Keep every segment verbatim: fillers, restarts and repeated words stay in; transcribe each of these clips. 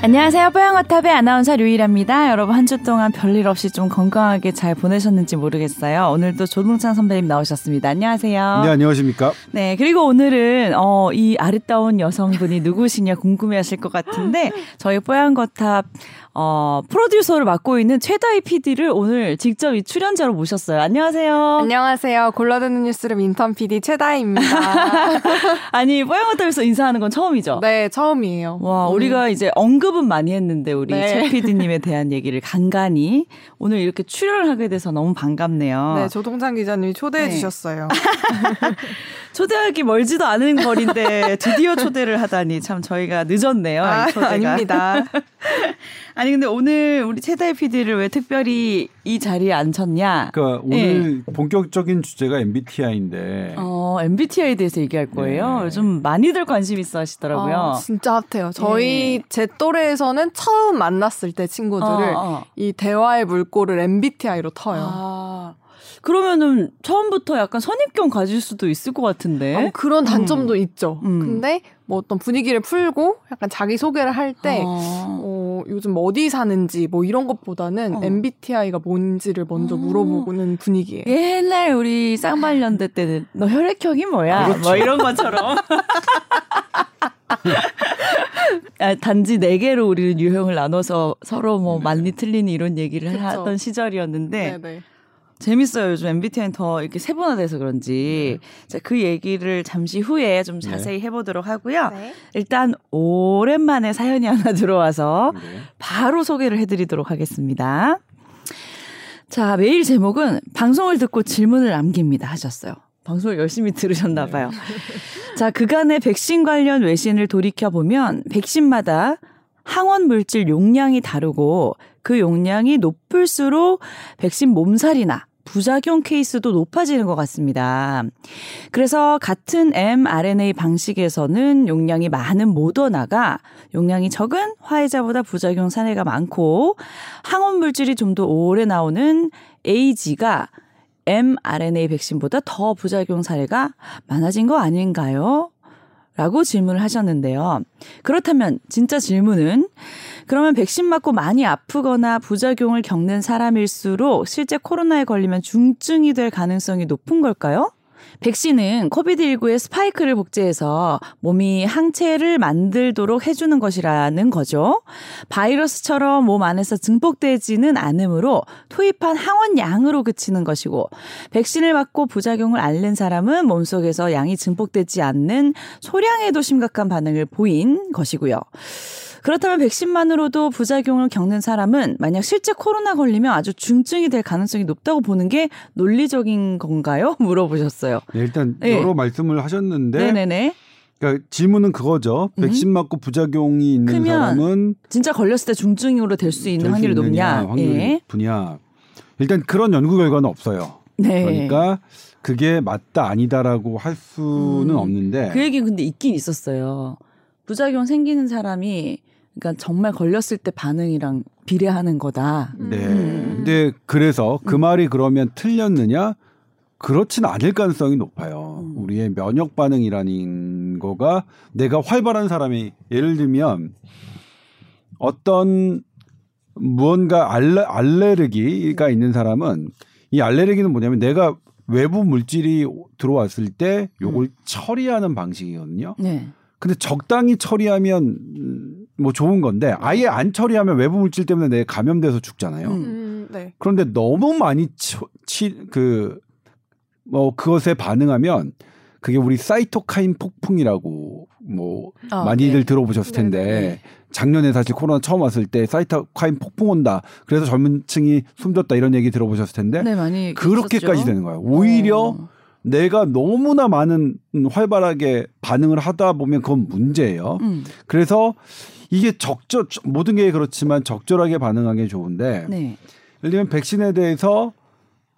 안녕하세요. 뽀양거탑의 아나운서 류일합니다. 여러분 한 주 동안 별일 없이 좀 건강하게 잘 보내셨는지 모르겠어요. 오늘도 조동찬 선배님 나오셨습니다. 안녕하세요. 네, 안녕하십니까. 네, 그리고 오늘은 어, 이 아름다운 여성분이 누구시냐 궁금해하실 것 같은데 저희 뽀양거탑 어, 프로듀서를 맡고 있는 최다희 피디를 오늘 직접 이 출연자로 모셨어요. 안녕하세요. 안녕하세요. 골라드는 뉴스룸 인턴 피디 최다희입니다. 아니, 뽀양거탑에서 인사하는 건 처음이죠? 네, 처음이에요. 와, 음. 우리가 이제 언급은 많이 했는데 우리 네. 최 피디님에 대한 얘기를 간간히 오늘 이렇게 출연을 하게 돼서 너무 반갑네요. 네, 조동찬 기자님이 초대해 네. 주셨어요. 초대하기 멀지도 않은 거리인데 드디어 초대를 하다니 참 저희가 늦었네요. 아, 이 초대가. 아닙니다. 아니 근데 오늘 우리 최다희 피디를 왜 특별히 이 자리에 앉혔냐? 그러니까 오늘 네. 본격적인 주제가 엠비티아이인데 어, 엠비티아이에 대해서 얘기할 거예요. 네. 좀 많이들 관심 있어 하시더라고요. 아, 진짜 핫해요. 저희 네. 제 또래에서는 처음 만났을 때 친구들을 어, 어. 이 대화의 물꼬를 엠비티아이로 터요. 아. 그러면은 처음부터 약간 선입견 가질 수도 있을 것 같은데. 어, 그런 단점도 음. 있죠. 음. 근데 뭐 어떤 분위기를 풀고 약간 자기소개를 할 때 아. 어, 요즘 어디 사는지 뭐 이런 것보다는 어. 엠비티아이가 뭔지를 먼저 음. 물어보는 분위기예요. 옛날 우리 쌍발년대 때는 너 혈액형이 뭐야? 그렇죠. 뭐 이런 것처럼. 아, 단지 네 개로 우리는 유형을 나눠서 서로 뭐 많이 틀리니 이런 얘기를 그쵸. 하던 시절이었는데 네네. 재밌어요. 요즘 엠비티아이는 더 이렇게 세분화돼서 그런지. 네. 자, 그 얘기를 잠시 후에 좀 자세히 네. 해보도록 하고요. 네. 일단 오랜만에 사연이 하나 들어와서 네. 바로 소개를 해드리도록 하겠습니다. 자, 메일 제목은 방송을 듣고 질문을 남깁니다 하셨어요. 방송을 열심히 들으셨나 봐요. 네. 자, 그간의 백신 관련 외신을 돌이켜보면 백신마다 항원 물질 용량이 다르고 그 용량이 높을수록 백신 몸살이나 부작용 케이스도 높아지는 것 같습니다. 그래서 같은 엠알엔에이 방식에서는 용량이 많은 모더나가 용량이 적은 화이자보다 부작용 사례가 많고 항원 물질이 좀 더 오래 나오는 에이지가 엠알엔에이 백신보다 더 부작용 사례가 많아진 거 아닌가요? 라고 질문을 하셨는데요. 그렇다면 진짜 질문은 그러면 백신 맞고 많이 아프거나 부작용을 겪는 사람일수록 실제 코로나에 걸리면 중증이 될 가능성이 높은 걸까요? 백신은 코비드 십구의 스파이크를 복제해서 몸이 항체를 만들도록 해주는 것이라는 거죠. 바이러스처럼 몸 안에서 증폭되지는 않으므로 투입한 항원량으로 그치는 것이고 백신을 맞고 부작용을 앓는 사람은 몸속에서 양이 증폭되지 않는 소량에도 심각한 반응을 보인 것이고요. 그렇다면 백신만으로도 부작용을 겪는 사람은 만약 실제 코로나 걸리면 아주 중증이 될 가능성이 높다고 보는 게 논리적인 건가요? 물어보셨어요. 네, 일단 네. 여러 말씀을 하셨는데 네네네. 그러니까 질문은 그거죠. 음. 백신 맞고 부작용이 있는 사람은 진짜 걸렸을 때 중증으로 될 수 있는 될 확률이 수 높냐. 확률이 예. 높으냐. 일단 그런 연구 결과는 없어요. 네. 그러니까 그게 맞다 아니다라고 할 수는 음. 없는데 그 얘기는 근데 있긴 있었어요. 부작용 생기는 사람이 그러니까 정말 걸렸을 때 반응이랑 비례하는 거다. 네. 음. 근데 그래서 그 말이 그러면 틀렸느냐? 그렇진 않을 가능성이 높아요. 음. 우리의 면역 반응이라는 거가 내가 활발한 사람이 예를 들면 어떤 무언가 알레, 알레르기가 있는 사람은 이 알레르기는 뭐냐면 내가 외부 물질이 들어왔을 때 요걸 음. 처리하는 방식이거든요. 네. 근데 적당히 처리하면 뭐 좋은 건데 아예 안 처리하면 외부 물질 때문에 내 감염돼서 죽잖아요. 음, 네. 그런데 너무 많이 치 그 뭐 그것에 반응하면 그게 우리 사이토카인 폭풍이라고 뭐 아, 많이들 네. 들어보셨을 텐데 네, 네. 작년에 사실 코로나 처음 왔을 때 사이토카인 폭풍 온다. 그래서 젊은 층이 숨졌다 이런 얘기 들어보셨을 텐데 네, 많이 그렇게까지 있었죠. 되는 거예요. 오히려 오. 내가 너무나 많은 활발하게 반응을 하다 보면 그건 문제예요. 음. 그래서 이게 적절 모든 게 그렇지만 적절하게 반응하는 게 좋은데 네. 예를 들면 백신에 대해서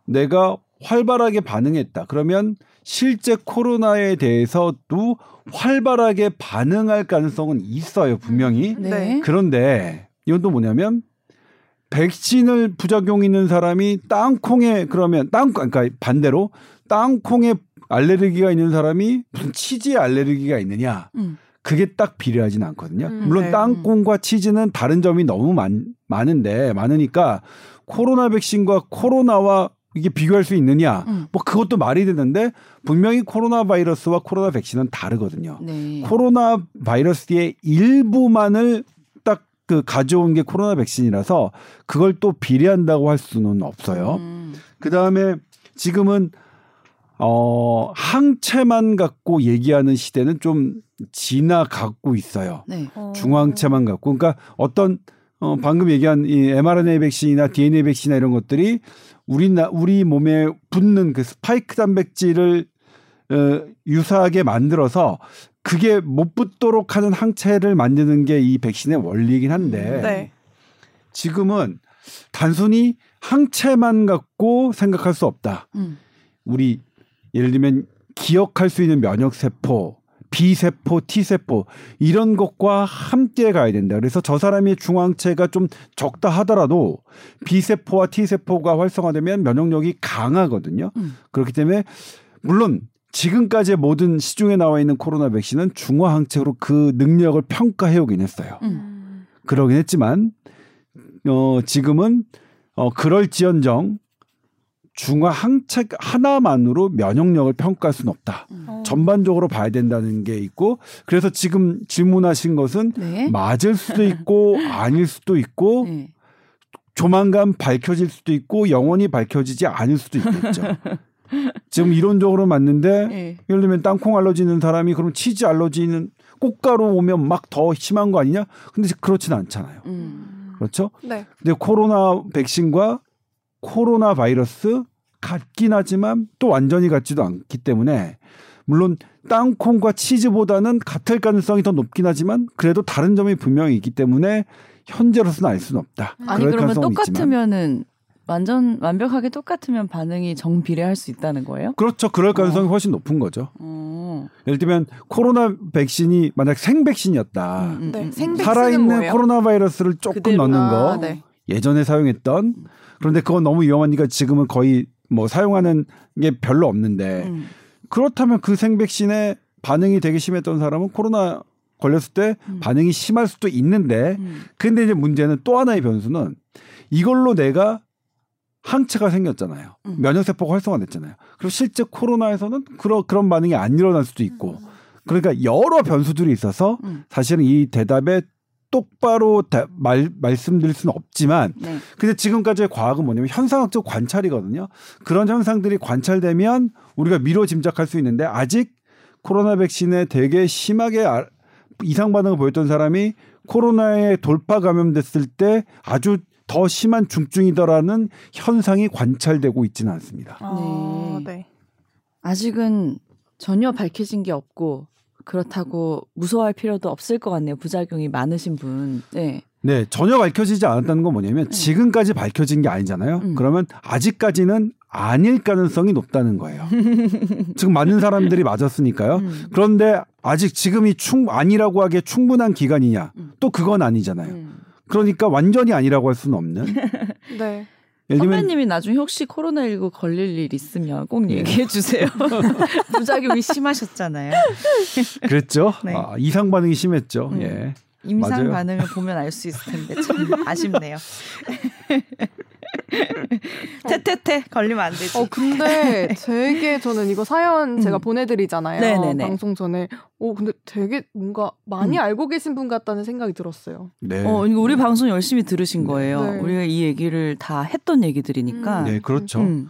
내가 활발하게 반응했다. 그러면 실제 코로나에 대해서도 활발하게 반응할 가능성은 있어요. 분명히. 네. 그런데 이건 또 뭐냐면 백신을 부작용 있는 사람이 땅콩에 그러면 땅콩 그러니까 반대로 땅콩에 알레르기가 있는 사람이 무슨 치즈에 알레르기가 있느냐? 음. 그게 딱 비례하진 않거든요. 음, 물론 네. 땅콩과 치즈는 다른 점이 너무 많, 많은데 많으니까 코로나 백신과 코로나와 이게 비교할 수 있느냐 음. 뭐 그것도 말이 되는데 분명히 코로나 바이러스와 코로나 백신은 다르거든요. 네. 코로나 바이러스의 일부만을 딱 그 가져온 게 코로나 백신이라서 그걸 또 비례한다고 할 수는 없어요. 음. 그다음에 지금은 어, 항체만 갖고 얘기하는 시대는 좀 지나가고 있어요. 네. 중항체만 갖고. 그러니까 어떤 어, 방금 얘기한 이 엠알엔에이 백신이나 디엔에이 백신이나 이런 것들이 우리 나 우리 몸에 붙는 그 스파이크 단백질을 어, 유사하게 만들어서 그게 못 붙도록 하는 항체를 만드는 게 이 백신의 원리이긴 한데 네. 지금은 단순히 항체만 갖고 생각할 수 없다. 음. 우리 예를 들면 기억할 수 있는 면역세포, B세포, T세포 이런 것과 함께 가야 된다. 그래서 저 사람이 중앙체가 좀 적다 하더라도 B세포와 T세포가 활성화되면 면역력이 강하거든요. 음. 그렇기 때문에 물론 지금까지의 모든 시중에 나와 있는 코로나 백신은 중화항체로 그 능력을 평가해오긴 했어요. 음. 그러긴 했지만 어, 지금은 어, 그럴지언정 중화항체 하나만으로 면역력을 평가할 수는 없다. 음. 전반적으로 봐야 된다는 게 있고 그래서 지금 질문하신 것은 네? 맞을 수도 있고 아닐 수도 있고 네. 조만간 밝혀질 수도 있고 영원히 밝혀지지 않을 수도 있겠죠. 지금 이론적으로 맞는데 네. 예를 들면 땅콩 알러지 있는 사람이 그럼 치즈 알러지 있는 꽃가루 오면 막 더 심한 거 아니냐? 근데 그렇지는 않잖아요. 음. 그렇죠? 네. 근데 코로나 백신과 코로나 바이러스 같긴 하지만 또 완전히 같지도 않기 때문에 물론 땅콩과 치즈보다는 같을 가능성이 더 높긴 하지만 그래도 다른 점이 분명히 있기 때문에 현재로서는 알 수는 없다. 아니 그러면 똑같으면은 완전 완벽하게 똑같으면 반응이 정비례할 수 있다는 거예요? 그렇죠. 그럴 가능성이 어. 훨씬 높은 거죠. 어. 예를 들면 코로나 백신이 만약 생백신이었다. 음, 음, 네. 생 살아있는 뭐예요? 코로나 바이러스를 조금 그대로. 넣는 거. 아, 네. 예전에 사용했던 그런데 그건 너무 위험하니까 지금은 거의 뭐 사용하는 게 별로 없는데 음. 그렇다면 그 생백신에 반응이 되게 심했던 사람은 코로나 걸렸을 때 음. 반응이 심할 수도 있는데 음. 근데 이제 문제는 또 하나의 변수는 이걸로 내가 항체가 생겼잖아요. 음. 면역세포가 활성화됐잖아요. 그리고 실제 코로나에서는 그러, 그런 반응이 안 일어날 수도 있고 음. 그러니까 여러 변수들이 있어서 음. 사실은 이 대답에 똑바로 다, 말, 말씀드릴 수는 없지만 네. 근데 지금까지의 과학은 뭐냐면 현상학적 관찰이거든요. 그런 현상들이 관찰되면 우리가 미뤄 짐작할 수 있는데 아직 코로나 백신에 되게 심하게 아, 이상 반응을 보였던 사람이 코로나에 돌파 감염됐을 때 아주 더 심한 중증이더라는 현상이 관찰되고 있지는 않습니다. 아, 네. 아직은 전혀 밝혀진 게 없고 그렇다고 무서워할 필요도 없을 것 같네요. 부작용이 많으신 분. 네. 네, 전혀 밝혀지지 않았다는 건 뭐냐면 음. 지금까지 밝혀진 게 아니잖아요. 음. 그러면 아직까지는 아닐 가능성이 높다는 거예요. 지금 맞는 사람들이 맞았으니까요. 음. 그런데 아직 지금이 충 아니라고 하기에 충분한 기간이냐? 음. 또 그건 아니잖아요. 음. 그러니까 완전히 아니라고 할 수는 없는. 네. 선배님이 나중에 혹시 코로나십구 걸릴 일 있으면 꼭 얘기해 주세요. 부작용이 심하셨잖아요. 그랬죠. 네. 아, 이상 반응이 심했죠. 음. 예. 임상 맞아요. 반응을 보면 알 수 있을 텐데 참 아쉽네요. 테테테 걸리면 안 되지. 어 근데 되게 저는 이거 사연 제가 음. 보내드리잖아요. 네네네. 방송 전에. 어 근데 되게 뭔가 많이 음. 알고 계신 분 같다는 생각이 들었어요. 네. 어 이거 우리 방송 열심히 들으신 거예요. 네. 우리가 이 얘기를 다 했던 얘기들이니까. 음. 네 그렇죠. 음.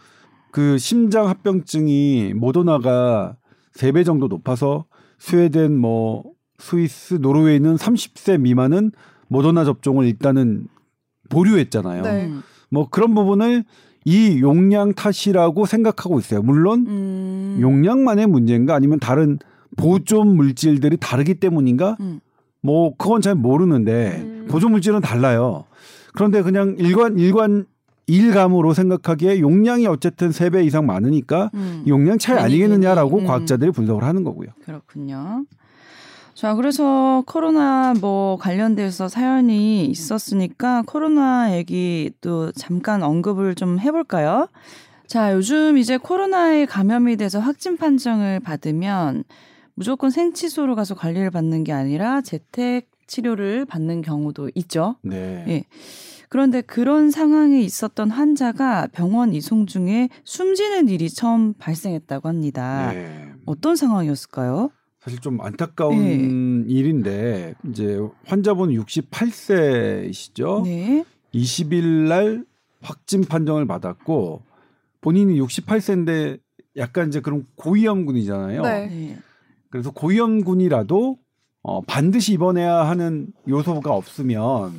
그 심장 합병증이 모더나가 세 배 정도 높아서 스웨덴 뭐 스위스, 노르웨이는 삼십 세 미만은 모더나 접종을 일단은 보류했잖아요. 네. 뭐 그런 부분을 이 용량 탓이라고 생각하고 있어요. 물론 음... 용량만의 문제인가 아니면 다른 보존 물질들이 다르기 때문인가 음. 뭐 그건 잘 모르는데 음... 보존 물질은 달라요. 그런데 그냥 일관 일관 일감으로 생각하기에 용량이 어쨌든 세 배 이상 많으니까 음. 용량 차이 아니겠느냐라고 음. 과학자들이 분석을 하는 거고요. 그렇군요. 자, 그래서 코로나 뭐 관련돼서 사연이 있었으니까 코로나 얘기 또 잠깐 언급을 좀 해볼까요? 자, 요즘 이제 코로나에 감염이 돼서 확진 판정을 받으면 무조건 생치소로 가서 관리를 받는 게 아니라 재택 치료를 받는 경우도 있죠. 네. 예. 그런데 그런 상황에 있었던 환자가 병원 이송 중에 숨지는 일이 처음 발생했다고 합니다. 네. 어떤 상황이었을까요? 사실 좀 안타까운 네. 일인데 이제 환자분 육십팔 세이시죠. 네. 이십 일 날 확진 판정을 받았고 본인이 육십팔 세인데 약간 이제 그런 고위험군이잖아요. 네. 그래서 고위험군이라도 어, 반드시 입원해야 하는 요소가 없으면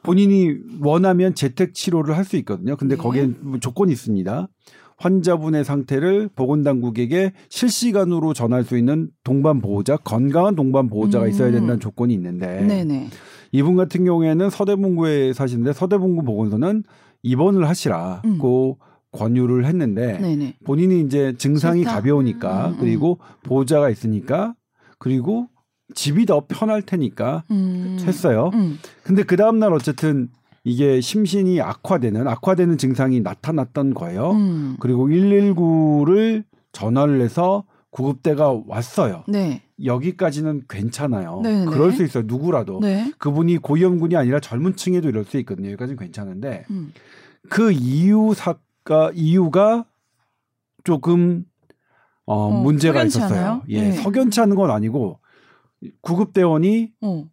본인이 원하면 재택 치료를 할 수 있거든요. 근데 네. 거기에 조건이 있습니다. 환자분의 상태를 보건당국에게 실시간으로 전할 수 있는 동반보호자, 건강한 동반보호자가 음. 있어야 된다는 조건이 있는데 네네. 이분 같은 경우에는 서대문구에 사시는데 서대문구 보건소는 입원을 하시라고 음. 권유를 했는데 네네. 본인이 이제 증상이 진짜? 가벼우니까 음. 그리고 보호자가 있으니까 그리고 집이 더 편할 테니까 음. 했어요. 음. 근데 그 다음날 어쨌든 이게 심신이 악화되는 악화되는 증상이 나타났던 거예요. 음. 그리고 일일구를 전화를 해서 구급대가 왔어요. 네. 여기까지는 괜찮아요. 네네. 그럴 수 있어요. 누구라도. 네. 그분이 고위험군이 아니라 젊은 층에도 이럴 수 있거든요. 여기까지는 괜찮은데 음. 그 이유 사가, 이유가 조금 어, 어, 문제가 있었어요. 않아요? 예, 네. 석연치 않은 건 아니고 구급대원이 어.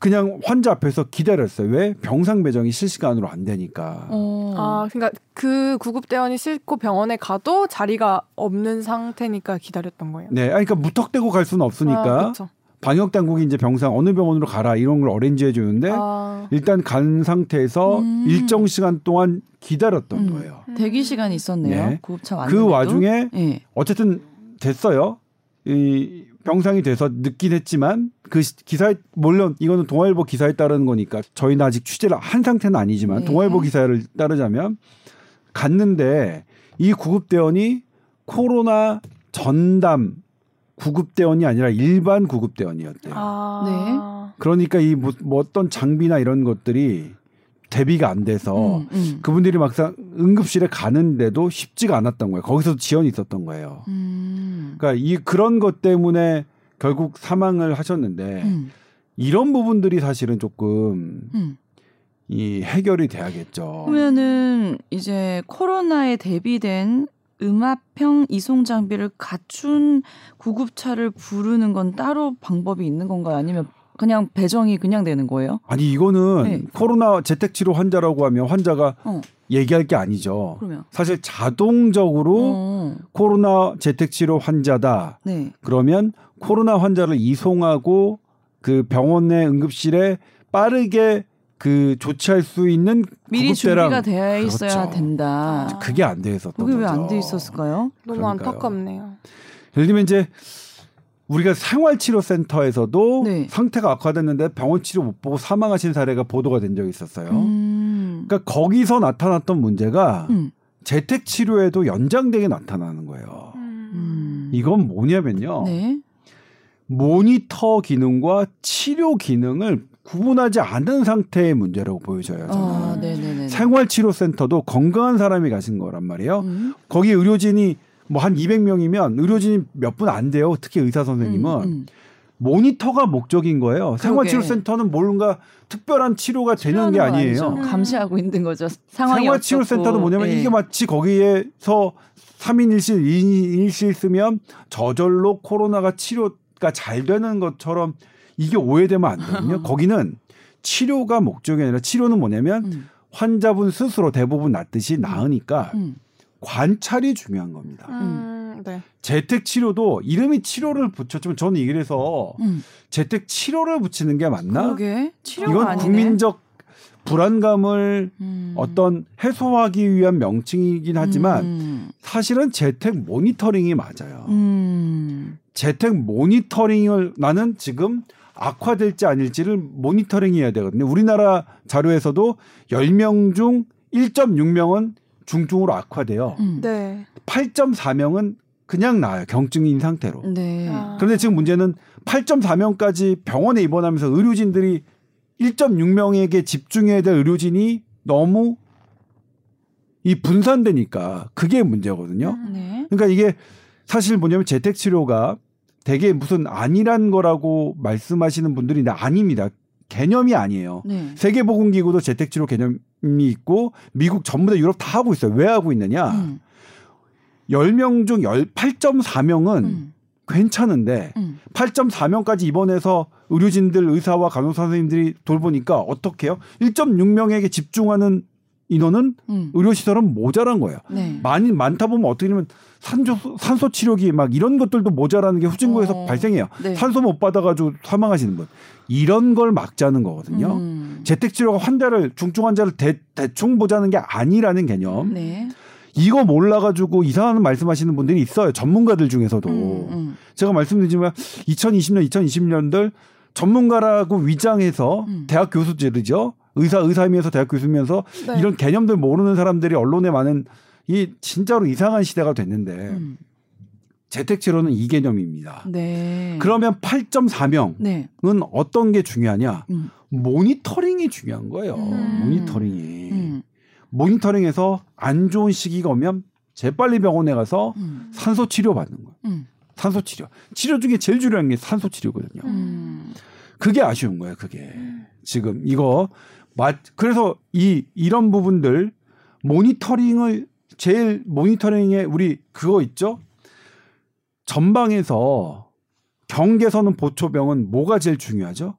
그냥 환자 앞에서 기다렸어요. 왜? 병상 배정이 실시간으로 안 되니까. 오. 아, 그러니까 그 구급대원이 싣고 병원에 가도 자리가 없는 상태니까 기다렸던 거예요. 네, 그러니까 무턱대고 갈 수는 없으니까 아, 방역 당국이 이제 병상 어느 병원으로 가라 이런 걸 어레인지해 주는데 아. 일단 간 상태에서 음. 일정 시간 동안 기다렸던 음. 거예요. 대기 시간이 있었네요. 네. 구급차 왔는데 그 와중에 네. 어쨌든 됐어요. 이 병상이 돼서 늦긴 했지만 그 기사에 물론 이거는 동아일보 기사에 따르는 거니까 저희는 아직 취재를 한 상태는 아니지만 네. 동아일보 기사를 따르자면 갔는데 이 구급대원이 코로나 전담 구급대원이 아니라 일반 구급대원이었대요. 아. 네. 그러니까 이 뭐, 뭐 어떤 장비나 이런 것들이 대비가 안 돼서 음, 음. 그분들이 막상 응급실에 가는데도 쉽지가 않았던 거예요. 거기서도 지연이 있었던 거예요. 음. 그러니까 이 그런 것 때문에 결국 사망을 하셨는데 음. 이런 부분들이 사실은 조금 음. 이 해결이 돼야겠죠. 그러면은 이제 코로나에 대비된 음압형 이송 장비를 갖춘 구급차를 부르는 건 따로 방법이 있는 건가요? 아니면 그냥 배정이 그냥 되는 거예요? 아니 이거는 네. 코로나 재택치료 환자라고 하면 환자가 어. 얘기할 게 아니죠. 그러면. 사실 자동적으로 어. 코로나 재택치료 환자다. 네. 그러면 코로나 환자를 이송하고 그 병원의 응급실에 빠르게 그 조치할 수 있는 미리 구급대랑. 준비가 되어 있어야 그렇죠. 된다. 그게 안 돼 있었던 거죠. 그게 왜 안 돼 있었을까요? 너무 그러니까요. 안타깝네요. 예를 들면 이제 우리가 생활치료센터에서도 네. 상태가 악화됐는데 병원 치료 못 보고 사망하신 사례가 보도가 된 적이 있었어요. 음. 그러니까 거기서 나타났던 문제가 음. 재택치료에도 연장되게 나타나는 거예요. 음. 이건 뭐냐면요. 네. 모니터 기능과 치료 기능을 구분하지 않은 상태의 문제라고 보여져요. 아, 생활치료센터도 건강한 사람이 가신 거란 말이에요. 음. 거기 의료진이 뭐 한 이백 명이면 의료진이 몇 분 안 돼요. 특히 의사 선생님은 음, 음. 모니터가 목적인 거예요. 그러게. 생활치료센터는 뭔가 특별한 치료가 되는 게 아니에요. 음. 감시하고 있는 거죠. 상황이 생활치료센터도 뭐냐면 예. 이게 마치 거기에서 삼 인 일 실, 이 인 일 실 쓰면 저절로 코로나가 치료가 잘 되는 것처럼 이게 오해되면 안 되거든요. 거기는 치료가 목적이 아니라 치료는 뭐냐면 음. 환자분 스스로 대부분 낫듯이 나으니까 음. 관찰이 중요한 겁니다. 음, 네. 재택치료도 이름이 치료를 붙였지만 저는 이래서 음. 재택치료를 붙이는 게 맞나? 그러게, 치료가 이건 아니네. 국민적 불안감을 음. 어떤 해소하기 위한 명칭이긴 하지만 음. 사실은 재택 모니터링이 맞아요. 음. 재택 모니터링을 나는 지금 악화될지 아닐지를 모니터링해야 되거든요. 우리나라 자료에서도 십 명 중 일 점 육 명은 중증으로 악화돼요. 음. 네. 팔 점 사 명은 그냥 나아요. 경증인 상태로. 네. 아. 그런데 지금 문제는 팔 점 사 명까지 병원에 입원하면서 의료진들이 일 점 육 명에게 집중해야 될 의료진이 너무 이 분산되니까 그게 문제거든요. 네. 그러니까 이게 사실 뭐냐면 재택치료가 되게 무슨 아니란 거라고 말씀하시는 분들이 아닙니다. 개념이 아니에요. 네. 세계보건기구도 재택치료 개념이 있고 미국 전부 다 유럽 다 하고 있어요. 왜 하고 있느냐. 음. 열 명 중 팔 점 사 명은 음. 괜찮은데 음. 팔 점 사 명까지 입원해서 의료진들, 의사와 간호사 선생님들이 돌보니까 어떻게 해요? 일 점 육 명에게 집중하는 인원은 음. 의료시설은 모자란 거예요. 네. 많이, 많다 보면 어떻게 되냐면 산소, 산소 치료기 막 이런 것들도 모자라는 게 후진국에서 어. 발생해요. 네. 산소 못 받아가지고 사망하시는 분. 이런 걸 막자는 거거든요. 음. 재택치료가 환자를, 중증 환자를 대, 대충 보자는 게 아니라는 개념. 네. 이거 몰라가지고 이상한 말씀하시는 분들이 있어요. 전문가들 중에서도. 음, 음. 제가 말씀드리지만 이천이십 년, 이천이십 년들 전문가라고 위장해서 음. 대학 교수들이죠. 의사, 의사이면서 대학 교수면서 네. 이런 개념들 모르는 사람들이 언론에 많은 이 진짜로 이상한 시대가 됐는데 음. 재택치료는 이 개념입니다. 네. 그러면 팔 점 사 명은 네. 어떤 게 중요하냐. 음. 모니터링이 중요한 거예요. 음. 모니터링이. 음. 모니터링에서 안 좋은 시기가 오면 재빨리 병원에 가서 음. 산소치료 받는 거예요. 음. 산소치료. 치료 중에 제일 중요한 게 산소치료거든요. 음. 그게 아쉬운 거예요. 그게. 음. 지금 이거. 그래서 이 이런 부분들 모니터링을 제일 모니터링에 우리 그거 있죠. 전방에서 경계선은 보초병은 뭐가 제일 중요하죠?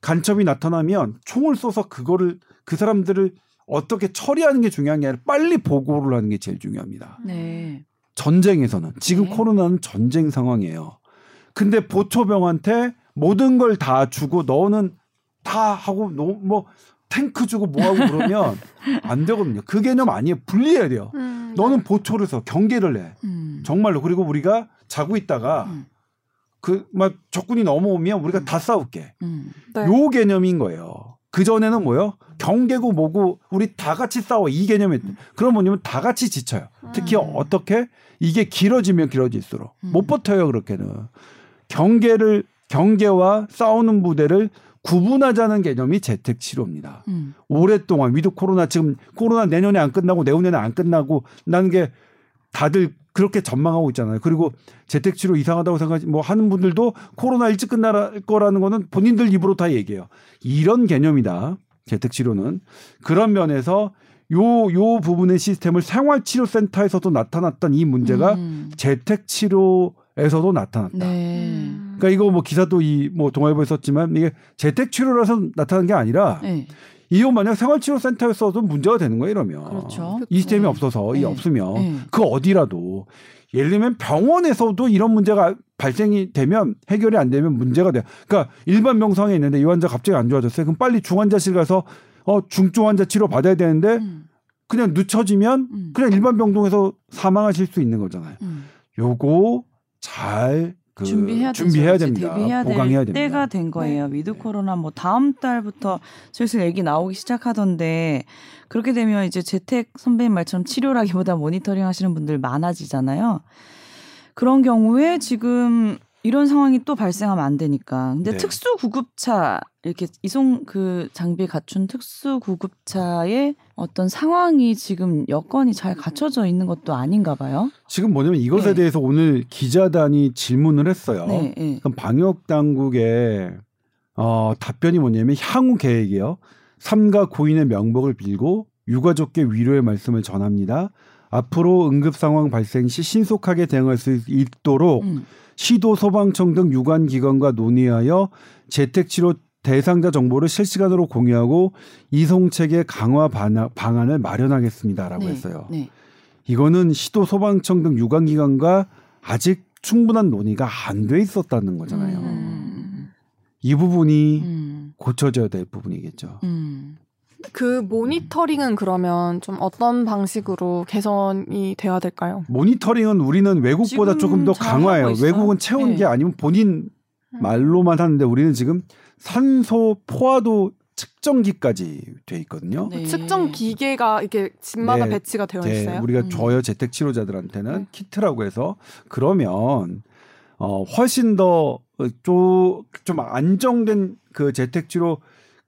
간첩이 나타나면 총을 쏘서 그거를 그 사람들을 어떻게 처리하는 게 중요한 게 아니라 빨리 보고를 하는 게 제일 중요합니다. 네. 전쟁에서는 지금 네. 코로나는 전쟁 상황이에요. 근데 보초병한테 모든 걸 다 주고 너는 다 하고 뭐 탱크 주고 뭐하고 그러면 안 되거든요. 그 개념 아니에요. 분리해야 돼요. 음, 너는 네. 보초를 서 경계를 해. 음. 정말로. 그리고 우리가 자고 있다가 음. 그 막 적군이 넘어오면 우리가 음. 다 싸울게. 음. 네. 요 개념인 거예요. 그전에는 뭐요? 경계고 뭐고 우리 다 같이 싸워. 이 개념이. 음. 그럼 뭐냐면 다 같이 지쳐요. 특히 음. 어떻게? 이게 길어지면 길어질수록. 음. 못 버텨요. 그렇게는. 경계를 경계와 싸우는 부대를 구분하자는 개념이 재택치료입니다. 음. 오랫동안 위드 코로나 지금 코로나 내년에 안 끝나고 내후년에 안 끝나고 나는 게 다들 그렇게 전망하고 있잖아요. 그리고 재택치료 이상하다고 생각하지 뭐 하는 분들도 코로나 일찍 끝날 거라는 거는 본인들 입으로 다 얘기해요. 이런 개념이다. 재택치료는. 그런 면에서 요, 요 부분의 시스템을 생활치료센터에서도 나타났던 이 문제가 음. 재택치료에서도 나타났다. 네. 그러니까 이거 뭐 기사도 이 뭐 동아일보에 썼지만 이게 재택치료라서 나타난 게 아니라 네. 이거 만약 생활치료센터에서도 문제가 되는 거예요. 이러면 그렇죠. 이 시스템이 네. 없어서 네. 이 없으면 네. 그 어디라도 예를 들면 병원에서도 이런 문제가 발생이 되면 해결이 안 되면 문제가 돼요. 그러니까 일반 병상에 있는데 이 환자 갑자기 안 좋아졌어요. 그럼 빨리 중환자실 가서 어 중증 환자 치료 받아야 되는데 음. 그냥 늦춰지면 음. 그냥 일반 병동에서 사망하실 수 있는 거잖아요. 음. 요거 잘 그 준비해야, 준비해야 됩니다. 대비해야 보강해야 될 됩니다. 때가 된 거예요. 네. 위드 코로나 뭐 다음 달부터 슬슬 얘기 나오기 시작하던데 그렇게 되면 이제 재택 선배님 말처럼 치료라기보다 모니터링 하시는 분들 많아지잖아요. 그런 경우에 지금 이런 상황이 또 발생하면 안 되니까. 근데 네. 특수구급차 이렇게 이송 그 장비 갖춘 특수구급차의 어떤 상황이 지금 여건이 잘 갖춰져 있는 것도 아닌가 봐요. 지금 뭐냐면 이것에 네. 대해서 오늘 기자단이 질문을 했어요. 네, 네. 그럼 방역당국의 어, 답변이 뭐냐면 향후 계획이요. 삼가 고인의 명복을 빌고 유가족께 위로의 말씀을 전합니다. 앞으로 응급상황 발생 시 신속하게 대응할 수 있도록 음. 시도, 소방청 등 유관기관과 논의하여 재택치료 대상자 정보를 실시간으로 공유하고 이송체계 강화 방안을 마련하겠습니다라고 네, 했어요. 네. 이거는 시도, 소방청 등 유관기관과 아직 충분한 논의가 안 돼 있었다는 거잖아요. 음. 이 부분이 음. 고쳐져야 될 부분이겠죠. 음. 그 모니터링은 그러면 좀 어떤 방식으로 개선이 돼야 될까요? 모니터링은 우리는 외국보다 조금 더 강화해요. 외국은 채운 네. 게 아니면 본인 말로만 하는데 우리는 지금 산소 포화도 측정기까지 돼 있거든요. 네. 측정 기계가 이렇게 집마다 네. 배치가 되어 네. 있어요. 우리가 음. 줘요 재택 치료자들한테는 네. 키트라고 해서 그러면 어, 훨씬 더 좀 안정된 그 재택 치료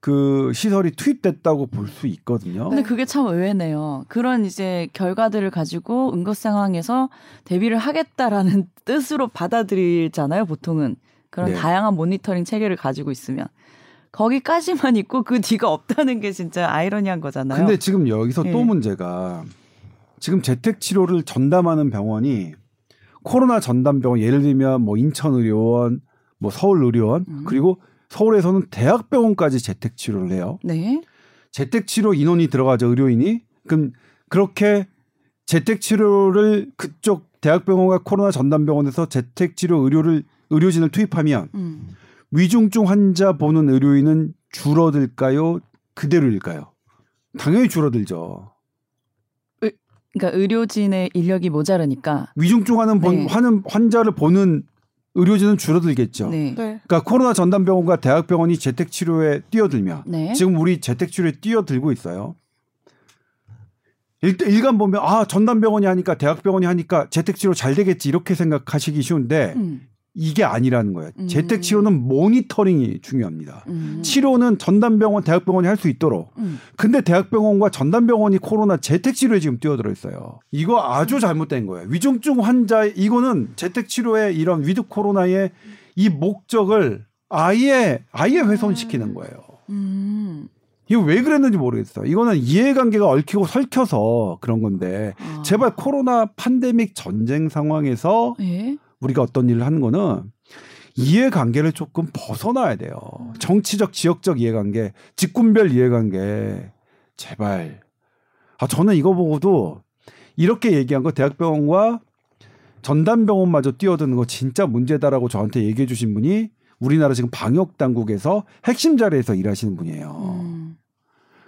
그 시설이 투입됐다고 볼 수 있거든요. 근데 그게 참 의외네요. 그런 이제 결과들을 가지고 응급 상황에서 대비를 하겠다라는 뜻으로 받아들이잖아요, 보통은. 그런 네. 다양한 모니터링 체계를 가지고 있으면. 거기까지만 있고 그 뒤가 없다는 게 진짜 아이러니한 거잖아요. 근데 지금 여기서 네. 또 문제가 지금 재택치료를 전담하는 병원이 코로나 전담병원, 예를 들면 뭐 인천의료원, 뭐 서울의료원, 음. 그리고 서울에서는 대학병원까지 재택치료를 해요. 네. 재택치료 인원이 들어가죠, 의료인이. 그럼 그렇게 재택치료를 그쪽 대학병원과 코로나 전담병원에서 재택치료 의료를 의료진을 투입하면 음. 위중증 환자 보는 의료인은 줄어들까요? 그대로일까요? 당연히 줄어들죠. 으, 그러니까 의료진의 인력이 모자라니까. 위중증 하는 본, 네. 하는 환자를 보는 의료진은 줄어들겠죠. 네. 그러니까 코로나 전담병원과 대학병원이 재택치료에 뛰어들면 네. 지금 우리 재택치료에 뛰어들고 있어요. 일단 일간 보면 아 전담병원이 하니까 대학병원이 하니까 재택치료 잘 되겠지 이렇게 생각하시기 쉬운데 음. 이게 아니라는 거예요. 음. 재택치료는 모니터링이 중요합니다. 음. 치료는 전담병원, 대학병원이 할 수 있도록. 음. 근데 대학병원과 전담병원이 코로나 재택치료에 지금 뛰어들어 있어요. 이거 아주 잘못된 거예요. 위중증 환자 이거는 재택치료의 이런 위드 코로나의 이 목적을 아예 아예 훼손시키는 거예요. 음. 이거 왜 그랬는지 모르겠어요. 이거는 이해관계가 얽히고 설켜서 그런 건데 아. 제발 코로나 팬데믹 전쟁 상황에서 예? 우리가 어떤 일을 하는 거는 이해관계를 조금 벗어나야 돼요. 정치적, 지역적 이해관계, 직군별 이해관계. 제발. 아, 저는 이거 보고도 이렇게 얘기한 거 대학병원과 전담병원마저 뛰어드는 거 진짜 문제다라고 저한테 얘기해 주신 분이 우리나라 지금 방역당국에서 핵심 자리에서 일하시는 분이에요. 음.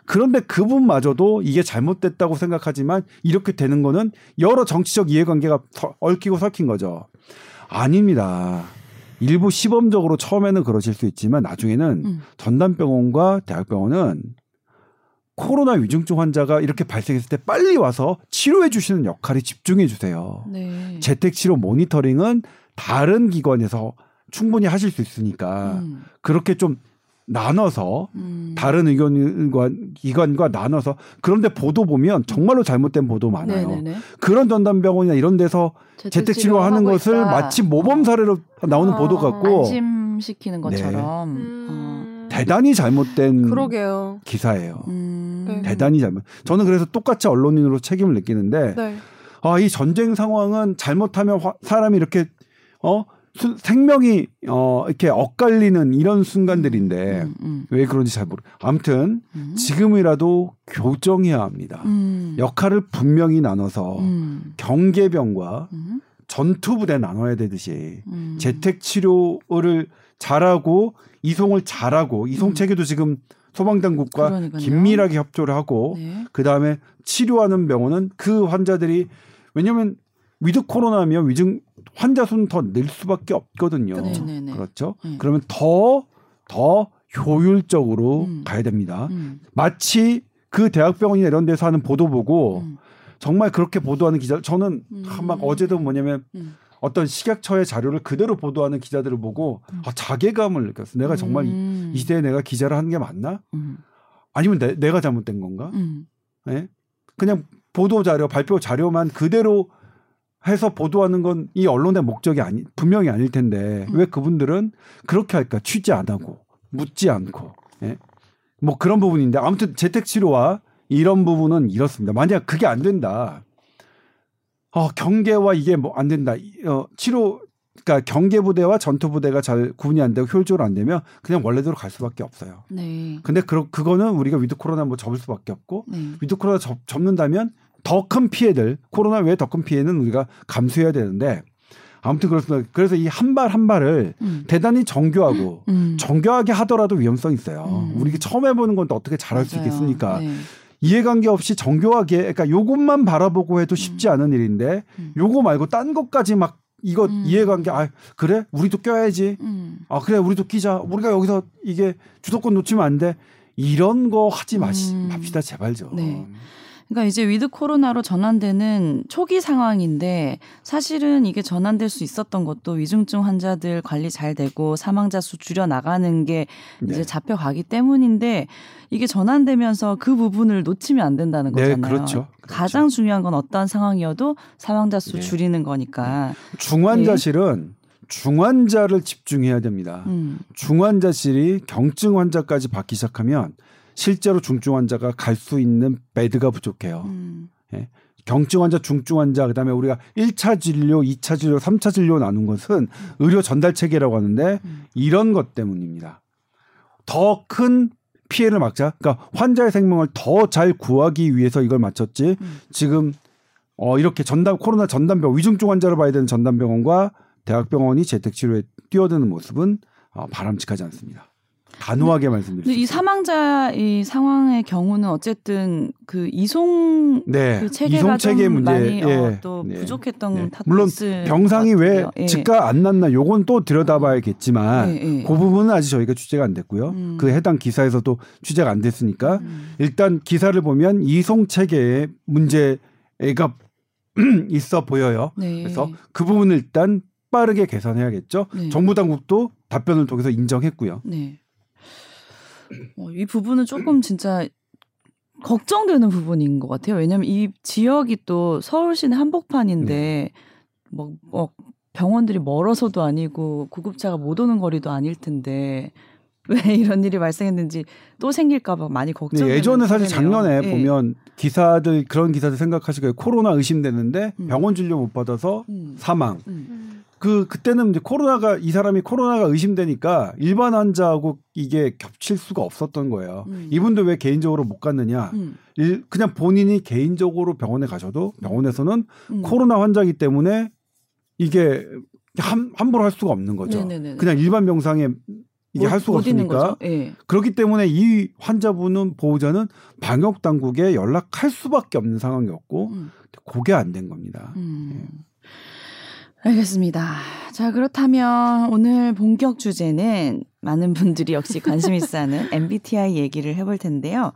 그런데 그분마저도 이게 잘못됐다고 생각하지만 이렇게 되는 거는 여러 정치적 이해관계가 얽히고 섞인 거죠. 아닙니다. 일부 시범적으로 처음에는 그러실 수 있지만 나중에는 음. 전담병원과 대학병원은 코로나 위중증 환자가 이렇게 발생했을 때 빨리 와서 치료해 주시는 역할에 집중해 주세요. 네. 재택치료 모니터링은 다른 기관에서 충분히 하실 수 있으니까 음. 그렇게 좀 나눠서 음. 다른 의견과 기관과 나눠서. 그런데 보도 보면 정말로 잘못된 보도 많아요. 네네네. 그런 전담병원이나 이런 데서 재택치료하는 것을 있다. 마치 모범 사례로 어. 나오는 어. 보도 같고 안심시키는 것처럼 네. 음. 대단히 잘못된 그러게요. 기사예요. 음. 네. 대단히 잘못. 저는 그래서 똑같이 언론인으로 책임을 느끼는데 네. 아, 이 전쟁 상황은 잘못하면 화, 사람이 이렇게 어? 수, 생명이 어, 이렇게 엇갈리는 이런 순간들인데 음, 음. 왜 그런지 잘 모르. 아무튼 음. 지금이라도 교정해야 합니다. 음. 역할을 분명히 나눠서 음. 경계병과 음. 전투부대 나눠야 되듯이 음. 재택치료를 잘하고 이송을 잘하고 이송 체계도 음. 지금 소방당국과 그러니까요. 긴밀하게 협조를 하고 네. 그다음에 치료하는 병원은 그 환자들이 왜냐하면 위드 코로나면 위중 환자 수는 더 늘 수밖에 없거든요. 그렇죠. 그렇죠? 네. 그러면 더, 더 효율적으로 음. 가야 됩니다. 음. 마치 그 대학병원이나 이런 데서 하는 보도 보고 음. 정말 그렇게 보도하는 기자, 저는 음. 막 어제도 뭐냐면 음. 어떤 식약처의 자료를 그대로 보도하는 기자들을 보고 음. 아, 자괴감을 느꼈어요. 내가 정말 음. 이, 이 시대에 내가 기자를 하는 게 맞나? 음. 아니면 내, 내가 잘못된 건가? 음. 네? 그냥 보도 자료, 발표 자료만 그대로 해서 보도하는 건 이 언론의 목적이 아니 분명히 아닐 텐데 음. 왜 그분들은 그렇게 할까 취재 안 하고 묻지 않고 예? 뭐 그런 부분인데 아무튼 재택치료와 이런 부분은 이렇습니다. 만약 그게 안 된다, 어, 경계와 이게 뭐 안 된다, 어, 치료 그러니까 경계부대와 전투부대가 잘 구분이 안 되고 효율적으로 안 되면 그냥 원래대로 갈 수밖에 없어요. 네. 근데 그 그거는 우리가 위드 코로나 뭐 접을 수밖에 없고 네. 위드 코로나 접, 접는다면. 더 큰 피해들, 코로나 외에 더 큰 피해는 우리가 감수해야 되는데 아무튼 그렇습니다. 그래서 이 한 발 한 발을 음. 대단히 정교하고 음. 정교하게 하더라도 위험성이 있어요. 음. 우리가 처음 해보는 건데 어떻게 잘할 맞아요. 수 있겠습니까? 네. 이해관계 없이 정교하게 그러니까 요것만 바라보고 해도 쉽지 음. 않은 일인데 음. 요거 말고 딴 것까지 막 이거 음. 이해관계 아 그래? 우리도 껴야지. 음. 아 그래 우리도 끼자. 우리가 여기서 이게 주도권 놓치면 안 돼. 이런 거 하지 마시, 음. 맙시다 제발요. 네. 그러니까 이제 위드 코로나로 전환되는 초기 상황인데 사실은 이게 전환될 수 있었던 것도 위중증 환자들 관리 잘 되고 사망자 수 줄여나가는 게 네. 이제 잡혀가기 때문인데 이게 전환되면서 그 부분을 놓치면 안 된다는 거잖아요. 네, 그렇죠. 그렇죠. 가장 중요한 건 어떤 상황이어도 사망자 수 네. 줄이는 거니까. 중환자실은 네. 중환자를 집중해야 됩니다. 음. 중환자실이 경증 환자까지 받기 시작하면 실제로 중증 환자가 갈 수 있는 베드가 부족해요. 음. 예. 경증 환자, 중증 환자, 그다음에 우리가 일 차 진료, 이 차 진료, 삼 차 진료 나눈 것은 의료 전달 체계라고 하는데 음. 이런 것 때문입니다. 더 큰 피해를 막자. 그러니까 환자의 생명을 더 잘 구하기 위해서 이걸 맞췄지. 음. 지금 어, 이렇게 전담 코로나 전담병, 위중증 환자를 봐야 되는 전담병원과 대학병원이 재택치료에 뛰어드는 모습은 어, 바람직하지 않습니다. 단호하게 말씀드립니다. 이 사망자 이 상황의 경우는 어쨌든 그 이송 네. 그 체계가 이송 체계 좀 문제. 많이 예. 어, 또 예. 부족했던 예. 탓도 물론 있을 병상이 왜 예. 즉각 안 났나 요건 또 들여다봐야겠지만 예. 예. 그 부분은 아직 저희가 취재가 안 됐고요. 음. 그 해당 기사에서도 취재가 안 됐으니까 음. 일단 기사를 보면 이송 체계의 문제가 있어 보여요. 네. 그래서 그 부분을 일단 빠르게 개선해야겠죠. 네. 정부 당국도 답변을 통해서 인정했고요. 네. 이 부분은 조금 진짜 걱정되는 부분인 것 같아요. 왜냐하면 이 지역이 또 서울시내 한복판인데 뭐, 뭐 병원들이 멀어서도 아니고 구급차가 못 오는 거리도 아닐 텐데 왜 이런 일이 발생했는지 또 생길까 봐 많이 걱정돼요. 네, 예전에 사실 작년에 네. 보면 기사들 그런 기사들 생각하시고 코로나 의심되는데 음. 병원 진료 못 받아서 음. 사망. 음. 그 그때는 이제 코로나가 이 사람이 코로나가 의심되니까 일반 환자하고 이게 겹칠 수가 없었던 거예요. 음. 이분도 왜 개인적으로 못 갔느냐? 음. 일, 그냥 본인이 개인적으로 병원에 가셔도 병원에서는 음. 코로나 환자이기 때문에 이게 함, 함부로 할 수가 없는 거죠. 네네네네. 그냥 일반 병상에 이게 못, 할 수가 없으니까. 예. 그렇기 때문에 이 환자분은 보호자는 방역 당국에 연락할 수밖에 없는 상황이었고 음. 그게 안 된 겁니다. 음. 예. 알겠습니다. 자, 그렇다면 오늘 본격 주제는 많은 분들이 역시 관심 있어 하는 엠비티아이 얘기를 해볼 텐데요.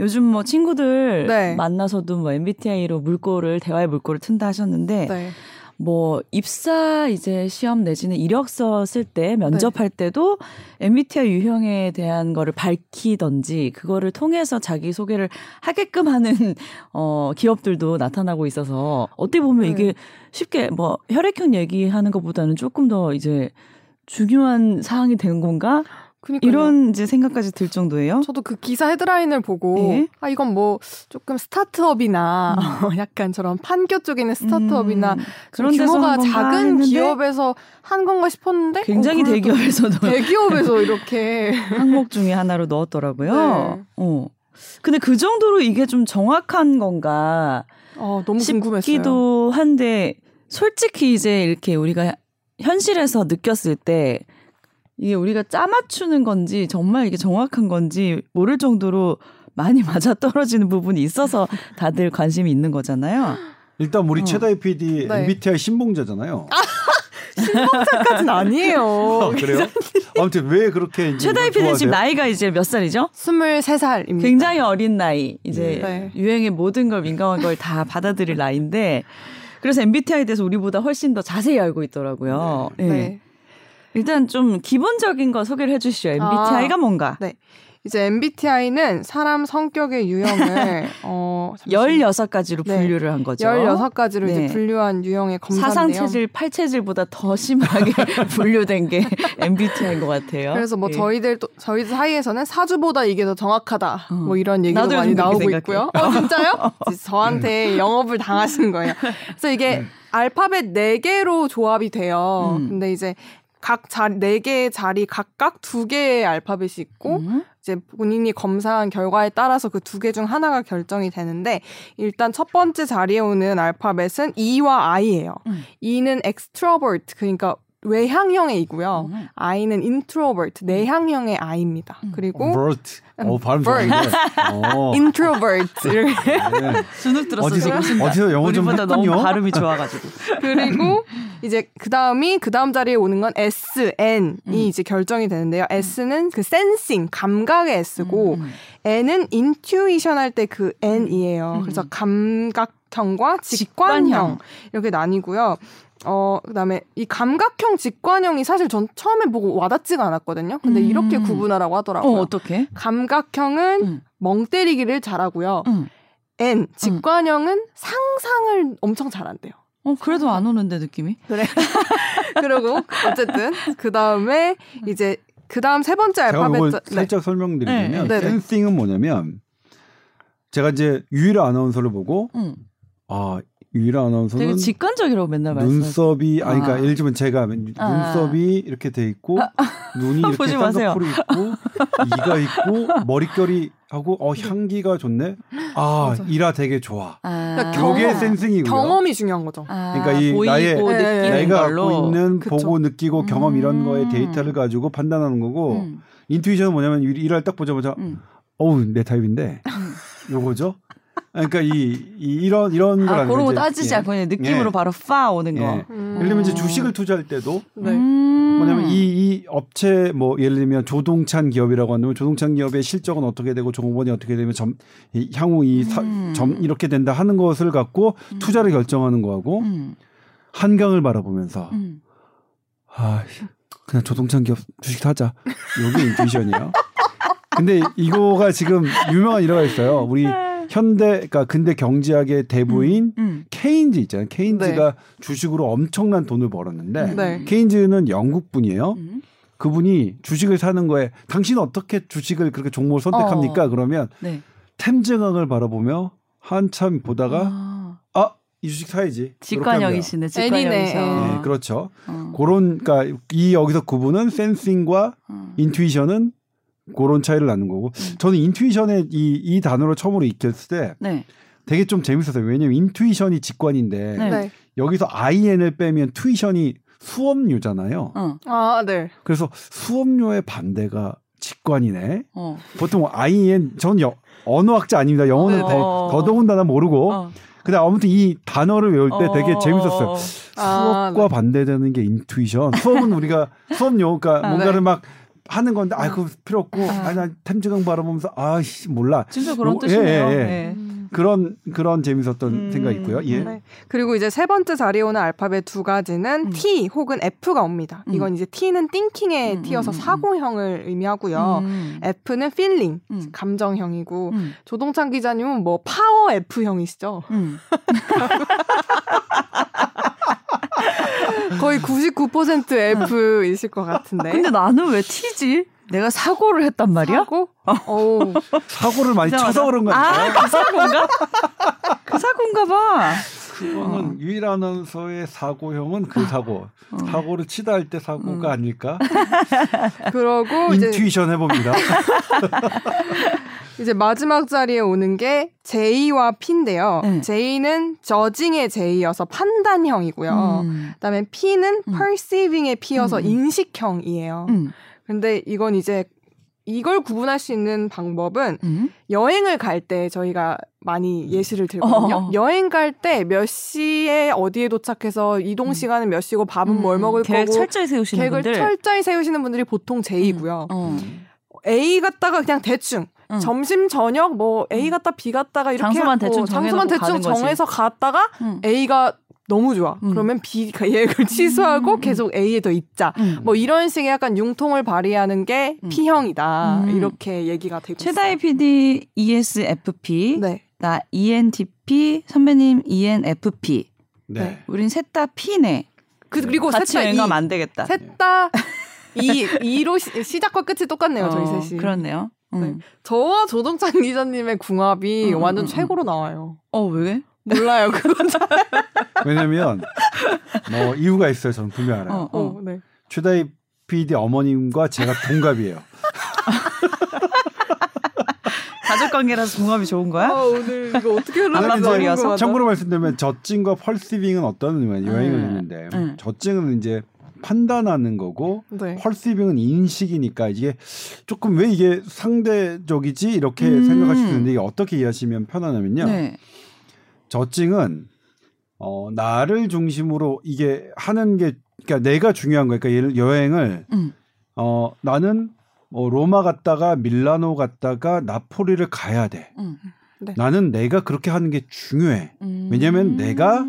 요즘 뭐 친구들 네. 만나서도 뭐 엠비티아이로 물꼬를, 대화의 물꼬를 튼다 하셨는데, 네. 뭐 입사 이제 시험 내지는 이력서 쓸 때 면접할 네. 때도 엠비티아이 유형에 대한 거를 밝히던지 그거를 통해서 자기 소개를 하게끔 하는 어 기업들도 나타나고 있어서 어떻게 보면 네. 이게 쉽게 뭐 혈액형 얘기하는 것보다는 조금 더 이제 중요한 사항이 되는 건가? 그러니까요. 이런 이제 생각까지 들 정도예요. 저도 그 기사 헤드라인을 보고 예? 아 이건 뭐 조금 스타트업이나 음. 약간 저런 판교 쪽에 있는 스타트업이나 음. 그런 규모가 작은 했는데? 기업에서 한 건가 싶었는데 굉장히 어, 대기업에서도 대기업에서 이렇게 항목 중에 하나로 넣었더라고요. 네. 어. 근데 그 정도로 이게 좀 정확한 건가 어, 너무 궁금했어요. 싶기도 한데 솔직히 이제 이렇게 우리가 현실에서 느꼈을 때 이게 우리가 짜맞추는 건지 정말 이게 정확한 건지 모를 정도로 많이 맞아떨어지는 부분이 있어서 다들 관심이 있는 거잖아요. 일단 우리 어. 최다희 피디 네. 엠비티아이 신봉자잖아요. 아, 신봉자까지는 아니에요. 어, 그래요? 아무튼 왜 그렇게 최다희 피디는 지금 나이가 이제 몇 살이죠? 스물세 살입니다. 굉장히 어린 나이. 이제 네. 유행의 모든 걸 민감한 걸 다 받아들일 나이인데 그래서 엠비티아이에 대해서 우리보다 훨씬 더 자세히 알고 있더라고요. 네. 네. 네. 일단 좀 기본적인 거 소개를 해 주시죠. 엠비티아이가 아, 뭔가? 네. 이제 엠비티아이는 사람 성격의 유형을 어, 열여섯 가지로 네. 분류를 한 거죠. 열여섯 가지로 네. 이제 분류한 유형의 검사인데요. 사상체질, 팔체질보다 더 심하게 분류된 게 엠비티아이인 것 같아요. 그래서 뭐 네. 저희들 또, 저희 사이에서는 사주보다 이게 더 정확하다. 음. 뭐 이런 얘기도 많이 나오고 생각해. 있고요. 어, 진짜요? 저한테 영업을 당하신 거예요. 그래서 이게 음. 알파벳 네 개로 조합이 돼요. 음. 근데 이제 각 자리, 네 개의 자리 각각 두 개의 알파벳이 있고 음? 이제 본인이 검사한 결과에 따라서 그 두 개 중 하나가 결정이 되는데 일단 첫 번째 자리에 오는 알파벳은 E와 I예요. 음. E는 extrovert 그러니까 외향형의 I고요. 음. I는 introvert 내향형의 I입니다. 음. 그리고 Vert. 어 발음 좋은데. introvert 이렇게 주눅 들었어. 어디서 어디서 영어 좀 했군요. 너무 발음이 좋아가지고. 그리고 이제 그 다음이 그 다음 자리에 오는 건 S, N이 음. 이제 결정이 되는데요. S는 그 sensing 감각의 S고 음. N은 인튜이션 할 때 그 N이에요. 음. 그래서 감각형과 직관형, 직관형 이렇게 나뉘고요. 어, 그다음에 이 감각형, 직관형이 사실 전 처음에 보고 와닿지가 않았거든요. 근데 음. 이렇게 구분하라고 하더라고요. 어, 어떻게? 감각형은 음. 멍 때리기를 잘하고요. 음. N, 직관형은 음. 상상을 엄청 잘한대요. 어, 그래도 안 오는데 느낌이? 그래. 그러고 어쨌든 그 다음에 이제 그 다음 세 번째 알파벳 자... 살짝 네. 설명드리면 네. 센싱은 뭐냐면 제가 이제 유일한 아나운서를 보고 음. 아 유일한 아나운서는 되게 직관적이라고 맨날 말씀하세요. 눈썹이 아, 아. 그러니까 예를 들면 제가 아. 눈썹이 이렇게 돼 있고 아. 눈이 이렇게 쌍꺼풀이 있고 이가 있고 머릿결이 하고 어 향기가 좋네. 아 맞아. 이라 되게 좋아. 아~ 그게 센싱이고요. 경험이 중요한 거죠. 아~ 그러니까 이 나의 내가 갖고 있는 그쵸. 보고 느끼고 음~ 경험 이런 거에 데이터를 가지고 판단하는 거고 음. 인투이션은 뭐냐면 일화를 딱 보자마자 음. 어우 내 타입인데 요거죠. 그러니까 이, 이 이런 이런 걸 아, 그런 거 따지지 않고 예. 느낌으로 예. 바로 파 오는 거. 예. 음. 예를 들면 이제 주식을 투자할 때도 네. 음. 뭐냐면 이, 이 업체 뭐 예를 들면 조동찬 기업이라고 하면 조동찬 기업의 실적은 어떻게 되고 종업원이 어떻게 되면 점 이, 향후 이 사, 음. 점 이렇게 된다 하는 것을 갖고 음. 투자를 결정하는 거하고 음. 한강을 바라보면서 음. 아 그냥 조동찬 기업 주식 사자 여기 인투이션이에요. 근데 이거가 지금 유명한 일화가 있어요. 우리 현대, 그러니까 근대 경제학의 대부인 음, 음. 케인즈 있잖아요. 케인즈가 네. 주식으로 엄청난 돈을 벌었는데 네. 케인즈는 영국 분이에요. 음. 그분이 주식을 사는 거에 당신은 어떻게 주식을 그렇게 종목을 선택합니까? 어. 그러면 네. 템즈강을 바라보며 한참 보다가 어. 아, 이 주식 사야지. 직관형이시네. 직관형이시네. 네, 그렇죠. 어. 그런, 그러니까 이 여기서 구분은 센싱과 어. 인투이션은 그런 차이를 나는 거고 음. 저는 인투이션의 이, 이 단어를 처음으로 익혔을 때 네. 되게 좀 재밌었어요. 왜냐하면 인투이션이 직관인데 네. 여기서 아이엔을 빼면 투이션이 수업료잖아요. 어. 아, 네. 그래서 수업료의 반대가 직관이네. 어. 보통 아이엔 전 여, 언어학자 아닙니다. 영어는 어. 더더군다나 모르고 어. 근데 아무튼 이 단어를 외울 때 되게 어... 재밌었어요. 아, 수업과 네. 반대되는 게 인투이션. 수업은 우리가 수업료 그러니까 아, 뭔가를 네. 막 하는 건데 아 그거 필요 없고 아 난 템즈강 바라보면서 아 씨 몰라 진짜 그런 요, 뜻이네요. 예, 예, 예. 네. 그런 그런 재밌었던 음, 생각이 있고요. 예. 네. 그리고 이제 세 번째 자리에 오는 알파벳 두 가지는 음. T 혹은 F가 옵니다. 음. 이건 이제 T는 thinking의 음, T여서 음, 사고형을 의미하고요. 음. F는 feeling 음. 감정형이고 음. 조동찬 기자님은 뭐 파워 F형이시죠. 음. 거의 구십구 퍼센트 F이실 것 같은데. 근데 나는 왜 T지? 내가 사고를 했단 말이야? 사고? 어. 사고를 많이 쳐서 그런 건데. 아, 그 사고인가? 그 사고인가 봐. 그거는 어. 유일 아나운서의 사고형은 그 사고. 어. 사고를 치다 할 때 사고가 음. 아닐까? 그러고 인투이션 해봅니다. 이제 마지막 자리에 오는 게 J와 P인데요. 네. J는 저징의 J여서 판단형이고요. 음. 그다음에 P는 음. perceiving의 P여서 음. 인식형이에요. 음. 근데 이건 이제 이걸 구분할 수 있는 방법은 음? 여행을 갈 때 저희가 많이 예시를 들거든요. 어허. 여행 갈 때 몇 시에 어디에 도착해서 이동 시간은 몇 시고 밥은 음. 뭘 먹을 계획 거고 철저히 세우시는 계획을 분들. 철저히 세우시는 분들이 보통 J이고요. 음. 어. A 갔다가 그냥 대충 응. 점심 저녁 뭐 A 갔다 B 갔다가 이렇게 장소만 대충, 장소만 대충 정해서 거지. 갔다가 응. A가 너무 좋아. 응. 그러면 B 계획을 취소하고 응. 계속 A에 더 있자. 응. 뭐 이런 식의 약간 융통을 발휘하는 게 응. P형이다. 응. 이렇게 얘기가 되고 있어요. 최다희 피디 이에스에프피, 네. 나 이엔티피, 선배님 이엔에프피. 네. 네. 우린 셋 다 P네. 그, 그리고 셋 다 E가 안 되겠다. 셋 다 E, E로 시, 시작과 끝이 똑같네요. 저희 어, 셋이. 그렇네요. 네. 음. 저와 조동찬 기자님의 궁합이 음, 완전 음, 최고로 음. 나와요. 어, 왜? 몰라요, 그건. 왜냐면, 뭐, 이유가 있어요. 저는 분명히 알아요. 어, 어, 어. 네. 최다희 피디 어머님과 제가 동갑이에요. 가족관계라서 궁합이 좋은 거야? 아, 오늘 이거 어떻게 흘러나가서 참고로 말씀드리면, 저증과 펄시빙은 어떤 의미냐, 여행을 했는데, 음, 음. 저증은 이제, 판단하는 거고 네. 펄시빙은 인식이니까 이게 조금 왜 이게 상대적이지 이렇게 음. 생각하실 수 있는데 이게 어떻게 이해하시면 편하냐면요. 네. 저증은 어, 나를 중심으로 이게 하는 게 그러니까 내가 중요한 거니까 예를 여행을 음. 어, 나는 어, 로마 갔다가 밀라노 갔다가 나폴리를 가야 돼. 음. 네. 나는 내가 그렇게 하는 게 중요해. 음. 왜냐하면 내가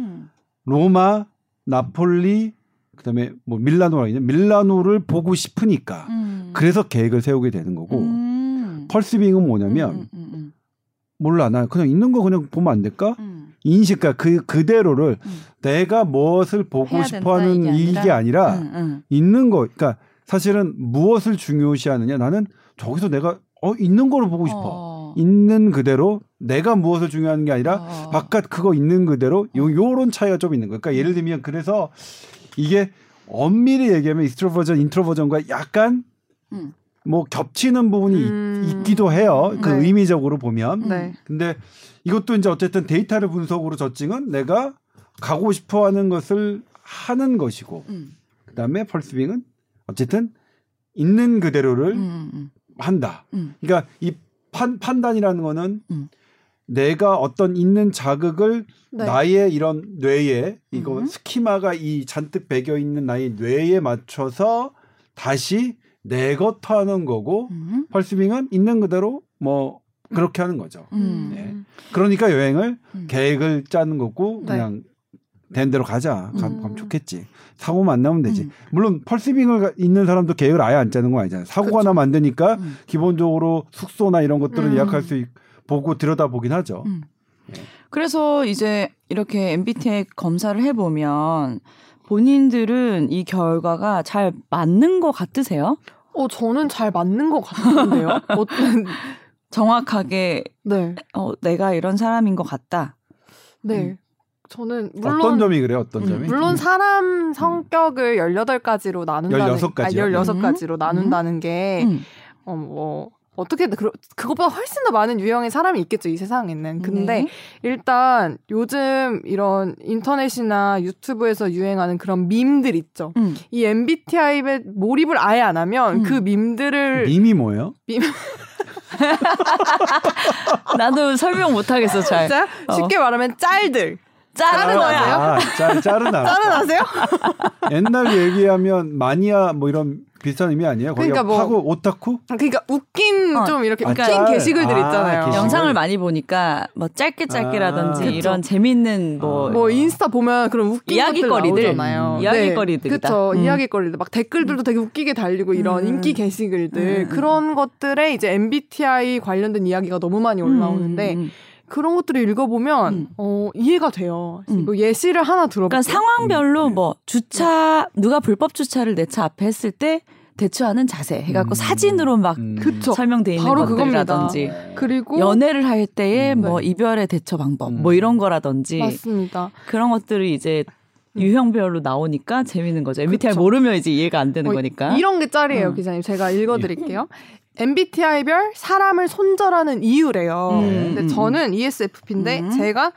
로마, 나폴리, 그다음에 뭐 밀라노라 이제 밀라노를 보고 싶으니까. 음. 그래서 계획을 세우게 되는 거고. 음. 펄스윙은 뭐냐면 음, 음, 음. 몰라 나 그냥 있는 거 그냥 보면 안 될까? 음. 인식과 그 그대로를 음. 내가 무엇을 보고 싶어하는 이게 아니라, 이게 아니라 음, 음. 있는 거. 그러니까 사실은 무엇을 중요시하느냐. 나는 저기서 내가 어 있는 거를 보고 싶어. 어. 있는 그대로 내가 무엇을 중요한 게 아니라 어. 바깥 그거 있는 그대로 요, 요런 차이가 좀 있는 거예요. 그러니까 예를 들면 그래서 이게 엄밀히 얘기하면 익스트로버전, 인트로버전과 약간 음. 뭐 겹치는 부분이 음. 있, 있기도 해요. 그 네. 의미적으로 보면. 네. 근데 이것도 이제 어쨌든 데이터를 분석으로 저증은 내가 가고 싶어하는 것을 하는 것이고 음. 그다음에 펄스윙은 어쨌든 있는 그대로를 음, 음. 한다. 음. 그러니까 이 판, 판단이라는 거는 음. 내가 어떤 있는 자극을 네. 나의 이런 뇌에 이거 음. 스키마가 이 잔뜩 배겨 있는 나의 뇌에 맞춰서 다시 내 것 하는 거고 음. 펄스윙은 있는 그대로 뭐 그렇게 하는 거죠. 음. 네. 그러니까 여행을 음. 계획을 짜는 거고 네. 그냥 된 대로 가자. 가면 음. 좋겠지. 사고만 안 나면 되지. 음. 물론 펄스윙을 있는 사람도 계획을 아예 안 짜는 건 아니잖아요. 사고가 그쵸. 나면 안 되니까 음. 기본적으로 숙소나 이런 것들을 음. 예약할 수 있, 보고 들여다보긴 하죠. 음. 네. 그래서 이제 이렇게 엠비티아이 검사를 해보면 본인들은 이 결과가 잘 맞는 것 같으세요? 어, 저는 잘 맞는 것 같은데요. 어떤... 정확하게 네. 어, 내가 이런 사람인 것 같다. 네. 음. 저는 물론 어떤 점이 그래요? 어떤 음, 점이? 물론 사람 성격을 열여덟 가지로 나눈다는 열여섯 가지요? 아니, 열여섯 가지로 음? 나눈다는 게 음. 어, 뭐, 어떻게 그, 그것보다 훨씬 더 많은 유형의 사람이 있겠죠. 이 세상에는. 근데 네. 일단 요즘 이런 인터넷이나 유튜브에서 유행하는 그런 밈들 있죠. 음. 이 엠비티아이에 몰입을 아예 안 하면 음. 그 밈들을 밈이 뭐예요? 밈... 나도 설명 못하겠어 잘. 진짜? 어. 쉽게 말하면 짤들. 짤은 아세요? 아, 짤, 짤은 알아. 짤은 아세요? 옛날 얘기하면 마니아 뭐 이런 비슷한 의미 아니에요? 그러니까 뭐 하고 오타쿠? 그러니까 웃긴 어, 좀 이렇게 그러니까 웃긴 짤. 게시글들 아, 있잖아요. 게시글. 영상을 많이 보니까 뭐 짧게 짧게라든지 아, 이런 재밌는 뭐, 아, 뭐 인스타 보면 그런 웃긴 이야기거리들 나오잖아요. 이야기거리들이다. 네, 그렇죠. 음. 이야기거리들 막 댓글들도 되게 웃기게 달리고 이런 음. 인기 게시글들 음. 그런 것들에 이제 엠비티아이 관련된 이야기가 너무 많이 올라오는데. 음. 그런 것들을 읽어보면 음. 어, 이해가 돼요. 음. 뭐 예시를 하나 들어볼게요. 그러니까 상황별로 음. 뭐 주차 누가 불법 주차를 내 차 앞에 했을 때 대처하는 자세 해갖고 음. 사진으로 막 음. 설명돼 있는 바로 것들이라든지 그겁니다. 그리고 연애를 할 때의 음. 뭐 네. 이별의 대처 방법 음. 뭐 이런 거라든지 맞습니다. 그런 것들이 이제 유형별로 나오니까 재밌는 거죠. 엠비티아이 그쵸. 모르면 이제 이해가 안 되는 어, 거니까. 이런 게 짤이에요. 음. 기자님 제가 읽어드릴게요. 엠비티아이별 사람을 손절하는 이유래요. 음. 근데 저는 이에스에프피인데 음. 제가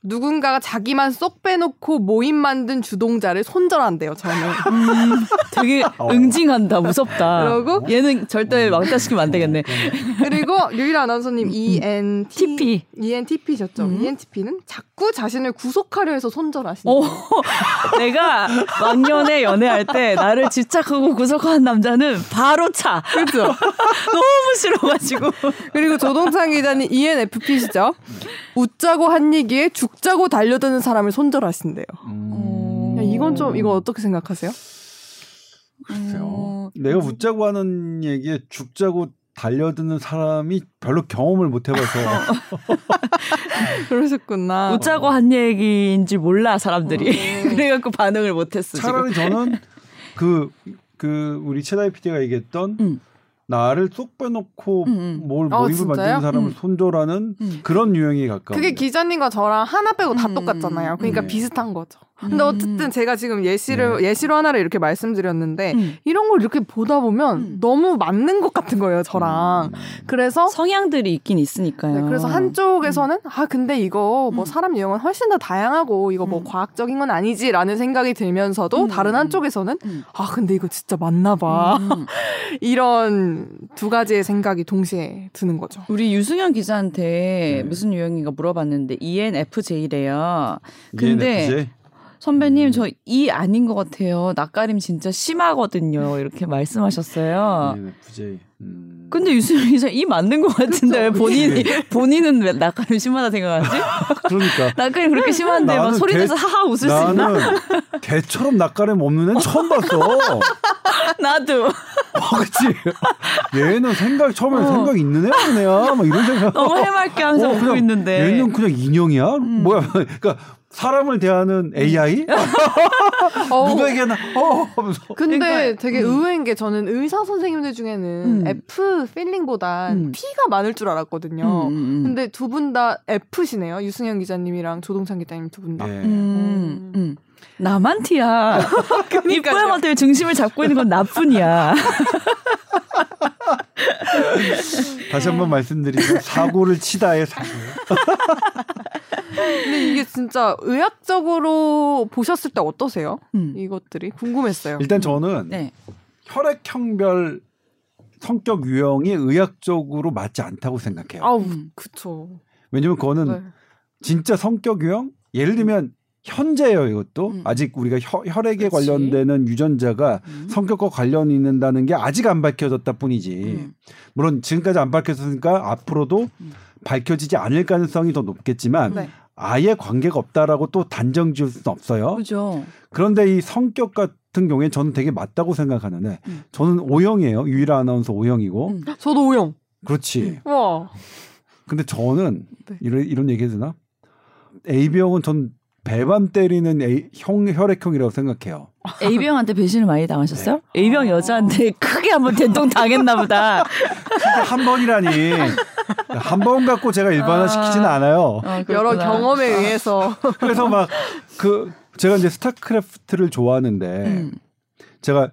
누군가가 자기만 쏙 빼놓고 모임 만든 주동자를 손절한대요. 저는 음, 되게 응징한다. 무섭다. 그러고 얘는 절대 왕따시키면 안 되겠네. 그리고 유일한 아나운서님 이엔티피 이엔티피셨죠. 음. 이엔티피는 자꾸 자신을 구속하려 해서 손절하신다. 내가 막년에 연애할 때 나를 집착하고 구속한 남자는 바로 차. 그렇죠. 너무 싫어가지고. 그리고 조동찬 기자님 이엔에프피시죠. 웃자고 한 얘기에 주 죽자고 달려드는 사람을 손절하신대요. 음... 야, 이건 좀 이거 어떻게 생각하세요? 글쎄요. 음... 내가 웃자고 하는 얘기에 죽자고 달려드는 사람이 별로 경험을 못 해봐서. 그러셨구나. 웃자고 한 얘기인지 몰라 사람들이. 음... 그래갖고 반응을 못했어. 차라리 지금. 저는 그, 그 우리 최다희 피디가 얘기했던 음. 나를 쏙 빼놓고 음, 음. 뭘 모임을 어, 만드는 사람을 음. 손절하는 음. 그런 유형이 가까워요. 그게 기자님과 저랑 하나 빼고 다 음. 똑같잖아요. 그러니까 네. 비슷한 거죠. 근데 음. 어쨌든 제가 지금 예시를, 네. 예시로 하나를 이렇게 말씀드렸는데 음. 이런 걸 이렇게 보다 보면 음. 너무 맞는 것 같은 거예요. 저랑. 그래서 성향들이 있긴 있으니까요. 네, 그래서 한쪽에서는 음. 아 근데 이거 뭐 사람 유형은 훨씬 더 다양하고 이거 뭐 음. 과학적인 건 아니지라는 생각이 들면서도 음. 다른 한쪽에서는 음. 아 근데 이거 진짜 맞나 봐. 음. 이런 두 가지의 생각이 동시에 드는 거죠. 우리 유승현 기자한테 음. 무슨 유형인가 물어봤는데 이엔에프제이래요. 근데 이엔에프제이? 선배님 저 이 아닌 것 같아요. 낯가림 진짜 심하거든요. 이렇게 말씀하셨어요. 네, 에프제이. 음... 근데 유승현 기자 이 맞는 것 같은데 왜 본인이 본인은 왜 낯가림 심하다 생각하지? 그러니까 낯가림 그렇게 심한데 막 소리 개, 내서 하하 웃을 수 있나? 나는 개처럼 낯가림 없는 애는 처음 봤어. 나도. 어, 그치. 얘는 생각 처음에 어. 생각 있는 애야, 그냥 막 이런 생각. 너무 해맑게 항상 웃고 어, 있는데. 얘는 그냥 인형이야? 음. 뭐야? 그러니까. 사람을 대하는 에이아이? 누구에게나 어 하면서. 근데 그러니까, 되게 음. 의외인 게 저는 의사 선생님들 중에는 음. F 필링보단 음. T가 많을 줄 알았거든요. 음, 음. 근데 두 분 다 F시네요. 유승현 기자님이랑 조동찬 기자님 두 분 다. 네. 음. 음. 나만 T야. 이 뽀양한테 중심을 잡고 있는 건 나뿐이야. 다시 한번 말씀드리면 사고를 치다의 사고. 근데 이게 진짜 의학적으로 보셨을 때 어떠세요? 음. 이것들이 궁금했어요. 일단 저는 네. 혈액형별 성격 유형이 의학적으로 맞지 않다고 생각해요. 아우, 그쵸. 왜냐면 그거는 네. 진짜 성격 유형? 예를 들면 현재예요. 이것도 음. 아직 우리가 혀, 혈액에 그치? 관련되는 유전자가 음. 성격과 관련이 있는다는 게 아직 안 밝혀졌다 뿐이지. 음. 물론 지금까지 안 밝혀졌으니까 앞으로도 음. 밝혀지지 않을 가능성이 더 높겠지만 네. 아예 관계가 없다라고 또 단정 지을 수는 없어요. 그죠. 그런데 이 성격 같은 경우에 저는 되게 맞다고 생각하는데 음. 저는 O형이에요. 유일한 아나운서 O형이고. 음. 저도 O형. 그렇지. 음. 와. 근데 저는 네. 이런 이런 얘기 해도 되나? 에이비형은 전 배반 때리는 A, 형 혈액형이라고 생각해요. 에이비형한테 배신을 많이 당하셨어요? 네. A병 여자한테 크게 한번 대통 당했나 보다. 한 번이라니. 한 번 갖고 제가 일반화시키지는 않아요. 아, 여러 경험에 의해서. 그래서 막 그 제가 이제 스타크래프트를 좋아하는데 음. 제가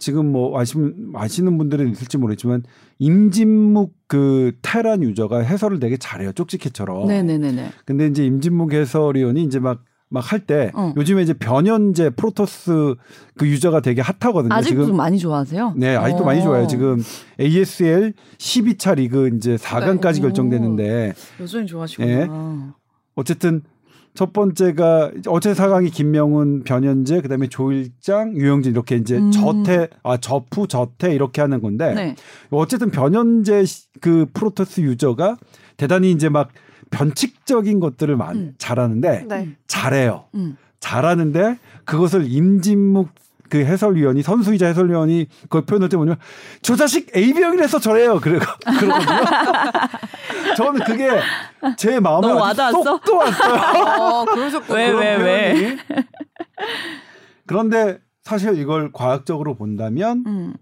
지금 뭐 아시는, 아시는 분들은 있을지 모르겠지만 임진묵 그 테란 유저가 해설을 되게 잘해요. 쪽지캐처럼. 네네네네. 근데 이제 임진묵 해설위원이 이제 막 막 할 때 어. 요즘에 이제 변현재 프로토스 그 유저가 되게 핫하거든요. 아직도 지금. 많이 좋아하세요? 네, 아직도 오. 많이 좋아해요. 지금 에이에스엘 십이 차 리그 이제 사 강까지 네. 결정되는데 여전히 좋아하시구나. 네. 어쨌든 첫 번째가 어제 사 강이 김명훈, 변현재, 그다음에 조일장, 유영진 이렇게 이제 음. 저태 아 저푸 저태 이렇게 하는 건데 네. 어쨌든 변현재 그 프로토스 유저가 대단히 이제 막 변칙적인 것들을 많이 음. 잘하는데 네. 잘해요. 음. 잘하는데 그것을 임진묵 그 해설위원이 선수이자 해설위원이 그걸 표현할 때 뭐냐면 저 자식 에이비형이라서 저래요. 그래, 그러거든요. 저는 그게 제 마음에 쏙도 왔어요. 어, 그러셨고 왜, 왜, 왜. 그런데 사실 이걸 과학적으로 본다면 음.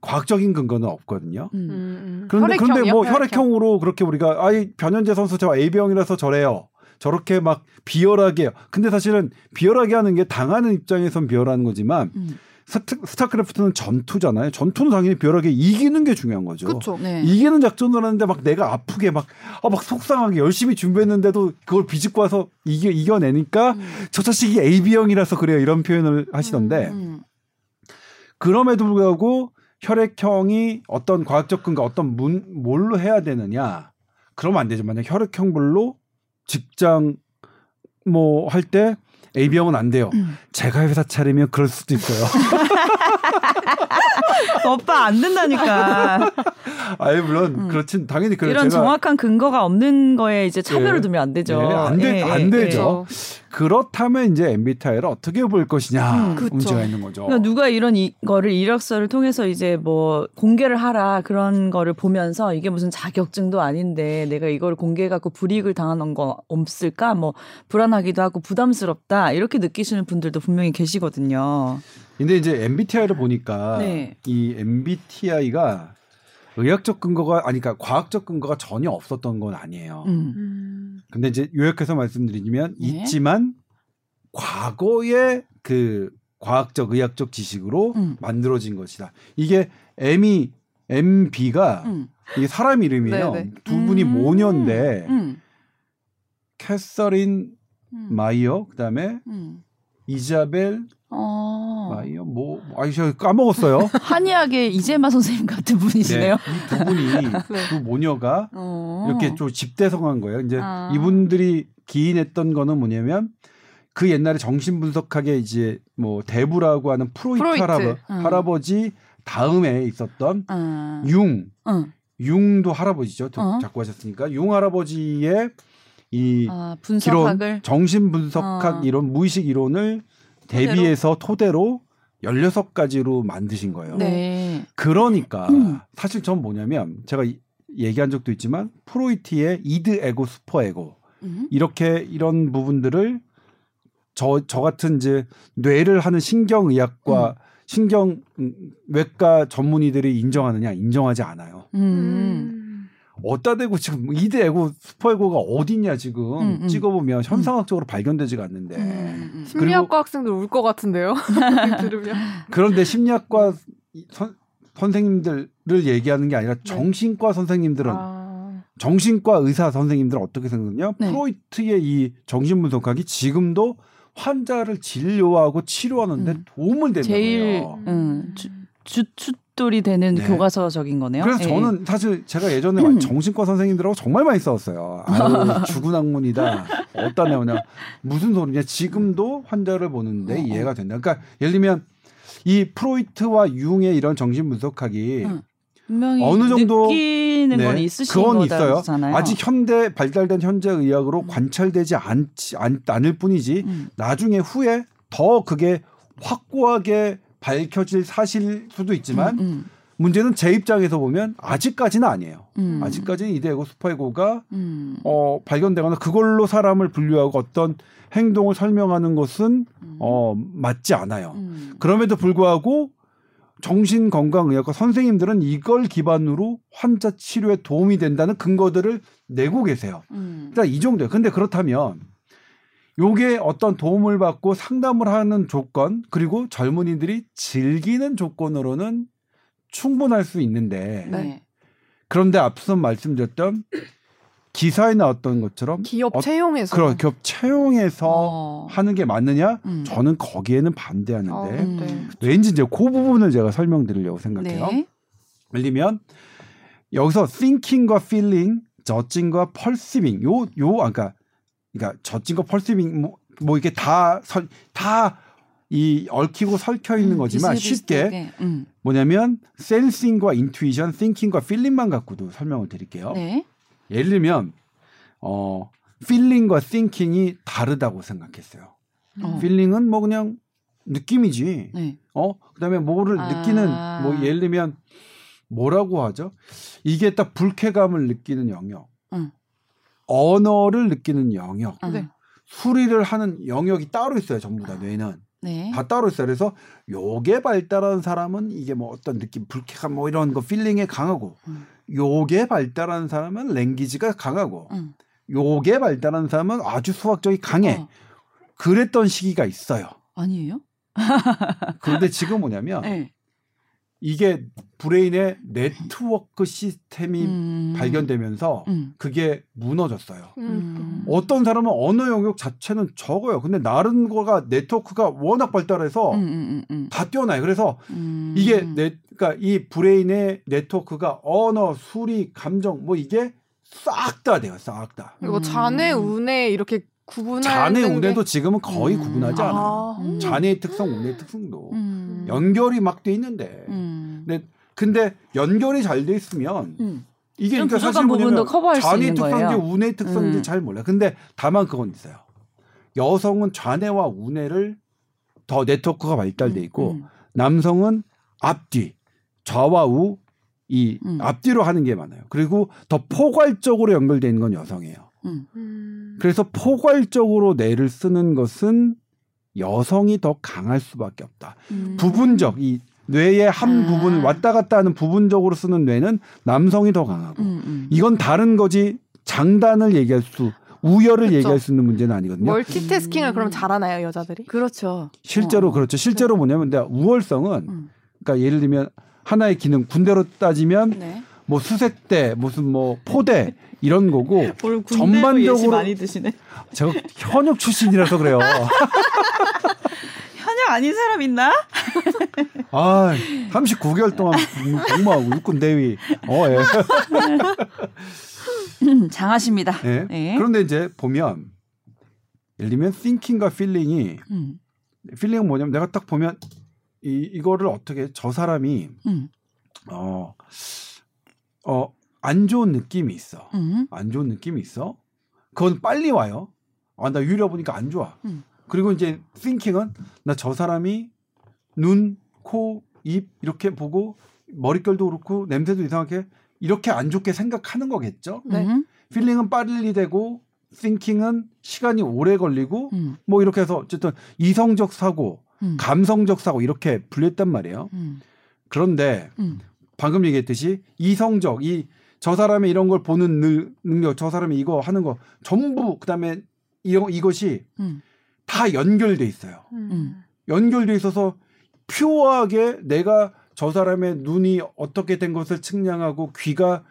과학적인 근거는 없거든요. 음. 그런데, 혈액형이요? 그런데 뭐 혈액형. 혈액형으로 그렇게 우리가 아이 변현재 선수 저 에이비형이라서 저래요. 저렇게 막 비열하게. 근데 사실은 비열하게 하는 게 당하는 입장에선 비열한 거지만 음. 스타, 스타크래프트는 전투잖아요. 전투는 당연히 비열하게 이기는 게 중요한 거죠. 그쵸. 네. 이기는 작전을 하는데 막 내가 아프게 막, 아, 막 속상하게 열심히 준비했는데도 그걸 비집고 와서 이겨, 이겨내니까 음. 저 자식이 에이비형이라서 그래요. 이런 표현을 하시던데 음. 그럼에도 불구하고 혈액형이 어떤 과학적 근거, 어떤 문, 뭘로 해야 되느냐. 그러면 안 되죠. 만약 혈액형별로 직장 뭐 할 때 에이비형은 안 돼요. 음. 제가 회사 차리면 그럴 수도 있어요. 오빠 안 된다니까. 아예 물론 음. 그렇진 당연히 그래요. 이런 제가 정확한 근거가 없는 거에 이제 차별을 네. 두면 안 되죠. 네. 안, 되, 예, 안 예, 되죠. 예. 그렇다면 이제 엠비티아이를 어떻게 볼 것이냐 음, 문제가 있는 거죠. 그러니까 누가 이런 이, 거를 이력서를 통해서 이제 뭐 공개를 하라 그런 거를 보면서 이게 무슨 자격증도 아닌데 내가 이걸 공개해갖고 불이익을 당하는 거 없을까? 뭐 불안하기도 하고 부담스럽다 이렇게 느끼시는 분들도 분명히 계시거든요. 근데 이제 엠비티아이를 보니까 네. 이 엠비티아이가 의학적 근거가 아니 그러니까 과학적 근거가 전혀 없었던 건 아니에요. 음. 근데 이제 요약해서 말씀드리면 네. 있지만 과거의 그 과학적 의학적 지식으로 음. 만들어진 것이다. 이게 M이 엠비가 음. 이게 사람 이름이에요. 네네. 두 분이 음. 모녀인데 음. 캐서린 음. 마이어 그다음에 음. 이자벨 어. 마이어 뭐 아이 제가 까먹었어요. 한의학의 이재마 선생님 같은 분이시네요. 네, 두 분이 네. 두 모녀가 어. 이렇게 좀 집대성한 거예요. 이제 아. 이분들이 기인했던 거는 뭐냐면 그 옛날에 정신분석학의 이제 뭐 대부라고 하는 프로이트, 프로이트. 할아버, 음. 할아버지 다음에 있었던 음. 융, 음. 융도 할아버지죠. 어? 자꾸 하셨으니까 융 할아버지의 이 아, 분석학을 이론, 정신분석학 어. 이론, 무의식 이론을 대비해서 토대로 열여섯 가지로 만드신 거예요. 네. 그러니까 음. 사실 전 뭐냐면 제가 이, 얘기한 적도 있지만 프로이트의 이드 에고, 슈퍼 에고 음. 이렇게 이런 부분들을 저, 저 같은 이제 뇌를 하는 신경의학과 음. 신경외과 전문의들이 인정하느냐 인정하지 않아요. 음. 어따 대고 지금 이드 에고, 슈퍼 에고가 어딨냐 지금 음, 음. 찍어보면 현상학적으로 음. 발견되지가 않는데 음, 음. 심리학과 학생들 울 것 같은데요. 들으면. 그런데 심리학과 선, 선생님들을 얘기하는 게 아니라 정신과 네. 선생님들은 아... 정신과 의사 선생님들은 어떻게 생각하냐 네. 프로이트의 이 정신분석학이 지금도 환자를 진료하고 치료하는 데 음. 도움을 된다고요. 제일 음, 주춧돌이 되는 네. 교과서적인 거네요. 그래서 에이. 저는 사실 제가 예전에 음. 정신과 선생님들하고 정말 많이 싸웠어요. 아유 죽은 학문이다. 어디다 내오냐. 무슨 소리냐. 지금도 환자를 보는데 어. 이해가 된다. 그러니까 예를 들면 이 프로이트와 융의 이런 정신분석학이 음. 분명히 어느 정도 느끼는 네, 건 있으신 거잖아요. 아직 현대 발달된 현재 의학으로 음. 관찰되지 않지, 않, 않을 뿐이지 음. 나중에 후에 더 그게 확고하게 밝혀질 사실일 수도 있지만 음, 음. 문제는 제 입장에서 보면 아직까지는 아니에요. 음. 아직까지는 이데고 슈퍼에고가 음. 어, 발견되거나 그걸로 사람을 분류하고 어떤 행동을 설명하는 것은 음. 어, 맞지 않아요. 음. 그럼에도 불구하고 정신건강의학과 선생님들은 이걸 기반으로 환자 치료에 도움이 된다는 근거들을 내고 계세요. 음. 그러니까 이 정도예요. 근데 그렇다면 요게 어떤 도움을 받고 상담을 하는 조건 그리고 젊은이들이 즐기는 조건으로는 충분할 수 있는데 네. 그런데 앞서 말씀드렸던 기사에 나왔던 것처럼 기업 채용해서 어, 그런 기업 채용해서 어. 하는 게 맞느냐? 음. 저는 거기에는 반대하는데 어, 네. 왠지 이제 그 부분을 제가 설명드리려고 생각해요. 네. 예를 들면 여기서 thinking과 feeling, judging과 perceiving 요 요 아까 그러니까 judging과 perceiving 뭐, 뭐 이게 다 다 이 얽히고 설켜 있는 음, 거지만 쉽게 음. 뭐냐면 sensing과 intuition, thinking과 feeling만 갖고도 설명을 드릴게요. 네. 예를 들면 어, feeling과 thinking이 다르다고 생각했어요. 어. feeling은 뭐 그냥 느낌이지. 네. 어? 그다음에 뭐를 아... 느끼는 뭐 예를 들면 뭐라고 하죠? 이게 딱 불쾌감을 느끼는 영역, 응. 언어를 느끼는 영역, 응. 수리를 하는 영역이 따로 있어요. 전부 다 뇌는. 네. 다 따로 있어요. 그래서 요게 발달한 사람은 이게 뭐 어떤 느낌, 불쾌감 뭐 이런 거 필링에 강하고 음. 요게 발달한 사람은 랭귀지가 강하고 음. 요게 발달한 사람은 아주 수학적이 강해. 어. 그랬던 시기가 있어요. 아니에요? 그런데 지금 뭐냐면 네. 이게 브레인의 네트워크 시스템이 음. 발견되면서 음. 그게 무너졌어요. 음. 어떤 사람은 언어 영역 자체는 적어요. 근데 나른 거가 네트워크가 워낙 발달해서 음, 음, 음. 다 뛰어나요. 그래서 음. 이게 네, 그러니까 이 브레인의 네트워크가 언어, 수리, 감정 뭐 이게 싹 다 돼요. 싹 다. 그리고 자네, 운에 이렇게 구분하는 잔의 운해도 지금은 거의 음. 구분하지 않아요. 아, 음. 잔의 특성, 운의 특성도 음. 연결이 막 돼 있는데, 음. 근데, 근데 연결이 잘 돼 있으면 음. 이게 그러니까 사실 뭐냐면 잔의 특성인지 운의 특성인지 음. 잘 몰라. 근데 다만 그건 있어요. 여성은 잔해와 운해를 더 네트워크가 발달돼 있고 음. 남성은 앞뒤, 좌와 우 이 음. 앞뒤로 하는 게 많아요. 그리고 더 포괄적으로 연결돼 있는 건 여성이에요. 음. 그래서 포괄적으로 뇌를 쓰는 것은 여성이 더 강할 수밖에 없다. 음. 부분적, 이 뇌의 한 아. 부분을 왔다 갔다 하는 부분적으로 쓰는 뇌는 남성이 더 강하고 음, 음. 이건 다른 거지 장단을 얘기할 수, 우열을 그렇죠. 얘기할 수 있는 문제는 아니거든요. 멀티태스킹을 음. 그럼 잘하나요, 여자들이? 그렇죠. 실제로 어. 그렇죠. 실제로 뭐냐면 내가 우월성은 음. 그러니까 예를 들면 하나의 기능, 군대로 따지면 네. 뭐 수색대, 무슨 뭐 포대 이런 거고 전반적으로 예시 많이 드시네. 제가 현역 출신이라서 그래요. 현역 아닌 사람 있나? 아, 삼십구 개월 동안 복무하고 육군 대위. 어, 예. 장하십니다. 예. 예. 그런데 이제 보면 예를 들면 thinking과 feeling이 음. feeling은 뭐냐면 내가 딱 보면 이 이거를 어떻게 저 사람이 음. 어, 어, 안 좋은 느낌이 있어. 음. 안 좋은 느낌이 있어. 그건 빨리 와요. 아, 나 유일해 보니까 안 좋아. 음. 그리고 이제 thinking은 나 저 사람이 눈, 코, 입 이렇게 보고 머릿결도 그렇고 냄새도 이상하게 이렇게 안 좋게 생각하는 거겠죠. 네. 음. 필링은 빨리 되고 thinking은 시간이 오래 걸리고 음. 뭐 이렇게 해서 어쨌든 이성적 사고, 음. 감성적 사고 이렇게 분류했단 말이에요. 음. 그런데 음. 방금 얘기했듯이 이성적, 이 저 사람의 이런 걸 보는 능력, 저 사람이 이거 하는 거 전부 그다음에 이런 이것이 음. 다 연결돼 있어요. 음. 연결돼 있어서 퓨어하게 내가 저 사람의 눈이 어떻게 된 것을 측량하고 귀가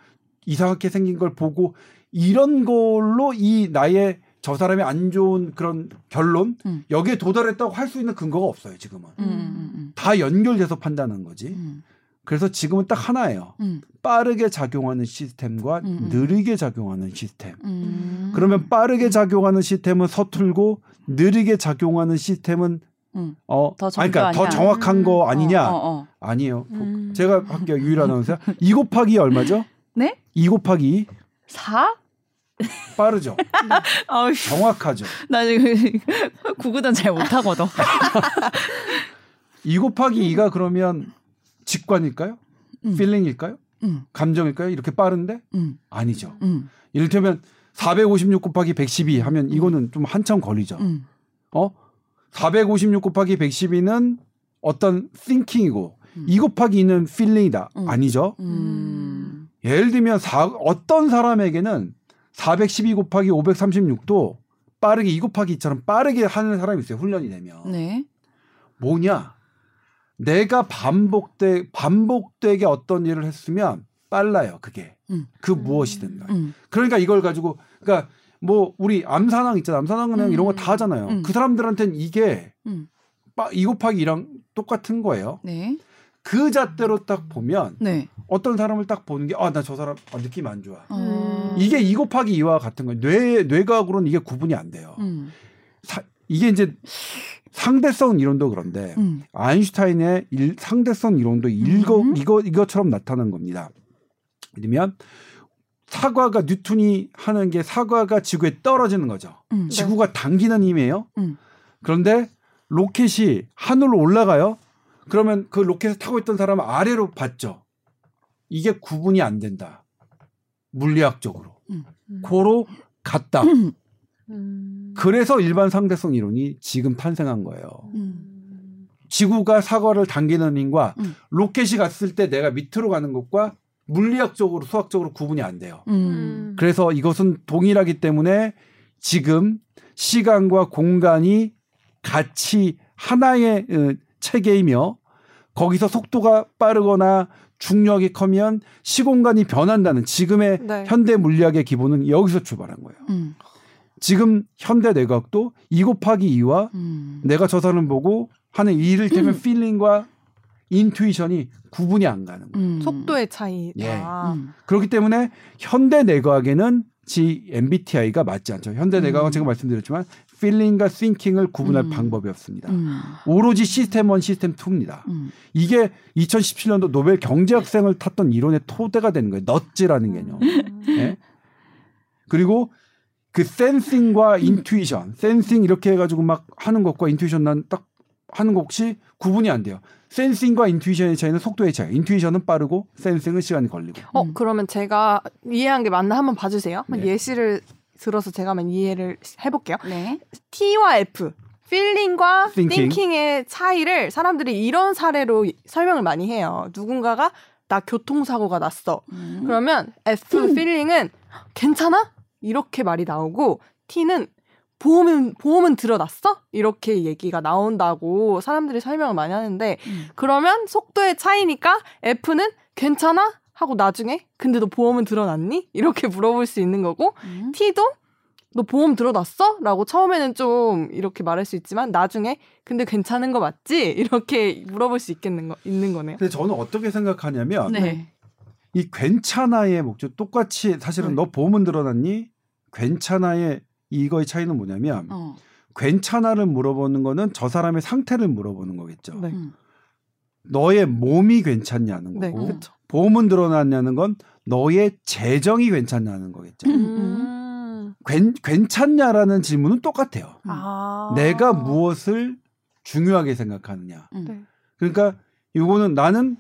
이상하게 생긴 걸 보고 이런 걸로 이 나의 저 사람의 안 좋은 그런 결론 음. 여기에 도달했다고 할 수 있는 근거가 없어요. 지금은 음, 음, 음. 다 연결돼서 판단하는 거지. 음. 그래서 지금은 딱 하나예요. 음. 빠르게 작용하는 시스템과 음, 음. 느리게 작용하는 시스템. 음. 그러면 빠르게 작용하는 시스템은 서툴고 느리게 작용하는 시스템은 음. 어, 더, 아니, 그러니까 더 정확한 음. 거 아니냐? 어, 어, 어. 아니에요. 음. 제가 할게요. 유일한 아나운서. 이 곱하기 얼마죠? 네? 이 곱하기 사? 빠르죠. 정확하죠. 나 지금 구구단 잘 못하거든. 이 곱하기 이가 그러면 직관일까요? 음. 필링일까요? 음. 감정일까요? 이렇게 빠른데? 음. 아니죠. 음. 이를테면 사백오십육 곱하기 백십이 하면 이거는 좀 한참 걸리죠. 음. 어? 사백오십육 곱하기 백십이는 어떤 thinking이고 음. 이 곱하기 이는 feeling이다. 음. 아니죠. 음. 예를 들면 사, 어떤 사람에게는 사백십이 곱하기 오백삼십육도 빠르게 이 곱하기 이처럼 빠르게 하는 사람이 있어요. 훈련이 되면. 네. 뭐냐. 내가 반복되, 반복되게 어떤 일을 했으면 빨라요. 그게. 음. 그 무엇이든. 음. 그러니까 이걸 가지고 그러니까 뭐 우리 암산왕 있잖아. 암산왕은 음. 이런 거 다 하잖아요. 음. 그 사람들한테는 이게 음. 이 곱하기 이랑 똑같은 거예요. 네. 그 잣대로 딱 보면 네. 어떤 사람을 딱 보는 게 아, 나 저 사람 아, 느낌 안 좋아. 음. 이게 이 곱하기 이와 같은 거예요. 뇌, 뇌과학으로는 이게 구분이 안 돼요. 음. 사, 이게 이제 상대성 이론도 그런데 음. 아인슈타인의 일, 상대성 이론도 일거, 음. 이거, 이것처럼 나타난 겁니다. 그러면 사과가 뉴턴이 하는 게 사과가 지구에 떨어지는 거죠. 음, 지구가 네. 당기는 힘이에요. 음. 그런데 로켓이 하늘로 올라가요. 그러면 그 로켓을 타고 있던 사람은 아래로 봤죠. 이게 구분이 안 된다. 물리학적으로. 음, 음. 고로 같다. 음, 음. 그래서 일반 상대성 이론이 지금 탄생한 거예요. 음. 지구가 사과를 당기는 힘과 음. 로켓이 갔을 때 내가 밑으로 가는 것과 물리학적으로 수학적으로 구분이 안 돼요. 음. 그래서 이것은 동일하기 때문에 지금 시간과 공간이 같이 하나의 체계이며 거기서 속도가 빠르거나 중력이 커면 시공간이 변한다는 지금의 네. 현대 물리학의 기본은 여기서 출발한 거예요. 음. 지금 현대 뇌과학도 이 곱하기 이와 음. 내가 저 사람 보고 하는 이를테면 음. 필링과 인투이션이 구분이 안 가는 거예요. 음. 속도의 차이다. 예. 음. 그렇기 때문에 현대 뇌과학에는 지 엠비티아이가 맞지 않죠. 현대 뇌과학은 음. 제가 말씀드렸지만 필링과 싱킹을 구분할 음. 방법이 없습니다. 음. 오로지 시스템 일, 시스템 이입니다. 음. 이게 이천십칠 년도 노벨 경제학상을 탔던 이론의 토대가 되는 거예요. 넛지라는 개념. 음. 예? 그리고 그 센싱과 음. 인투이션, 센싱 이렇게 해가지고 막 하는 것과 인투이션 난 딱 하는 것 혹시 구분이 안 돼요. 센싱과 인투이션의 차이는 속도의 차이. 인투이션은 빠르고 센싱은 시간이 걸리고. 어, 음. 그러면 제가 이해한 게 맞나 한번 봐주세요. 네. 예시를 들어서 제가 한번 이해를 해볼게요. 네. T와 F, 필링과 thinking. thinking의 차이를 사람들이 이런 사례로 설명을 많이 해요. 누군가가 나 교통사고가 났어. 음. 그러면 F, 음. 필링은 괜찮아? 이렇게 말이 나오고 T는 보험은, 보험은 들어놨어? 이렇게 얘기가 나온다고 사람들이 설명을 많이 하는데 음. 그러면 속도의 차이니까 F는 괜찮아? 하고 나중에 근데 너 보험은 들어놨니? 이렇게 물어볼 수 있는 거고 음. T도 너 보험 들어놨어? 라고 처음에는 좀 이렇게 말할 수 있지만 나중에 근데 괜찮은 거 맞지? 이렇게 물어볼 수 있겠는 거, 있는 거네요. 근데 저는 어떻게 생각하냐면 네. 이 괜찮아의 목적 똑같이 사실은 네. 너 보험은 들어놨니? 괜찮아의 이거의 차이는 뭐냐면 어. 괜찮아를 물어보는 거는 저 사람의 상태를 물어보는 거겠죠. 네. 음. 너의 몸이 괜찮냐는 거고, 네, 보험은 늘어났냐는 건 너의 재정이 괜찮냐는 거겠죠. 음. 괜, 괜찮냐라는 질문은 똑같아요. 아. 내가 무엇을 중요하게 생각하느냐. 네. 그러니까 이거는 나는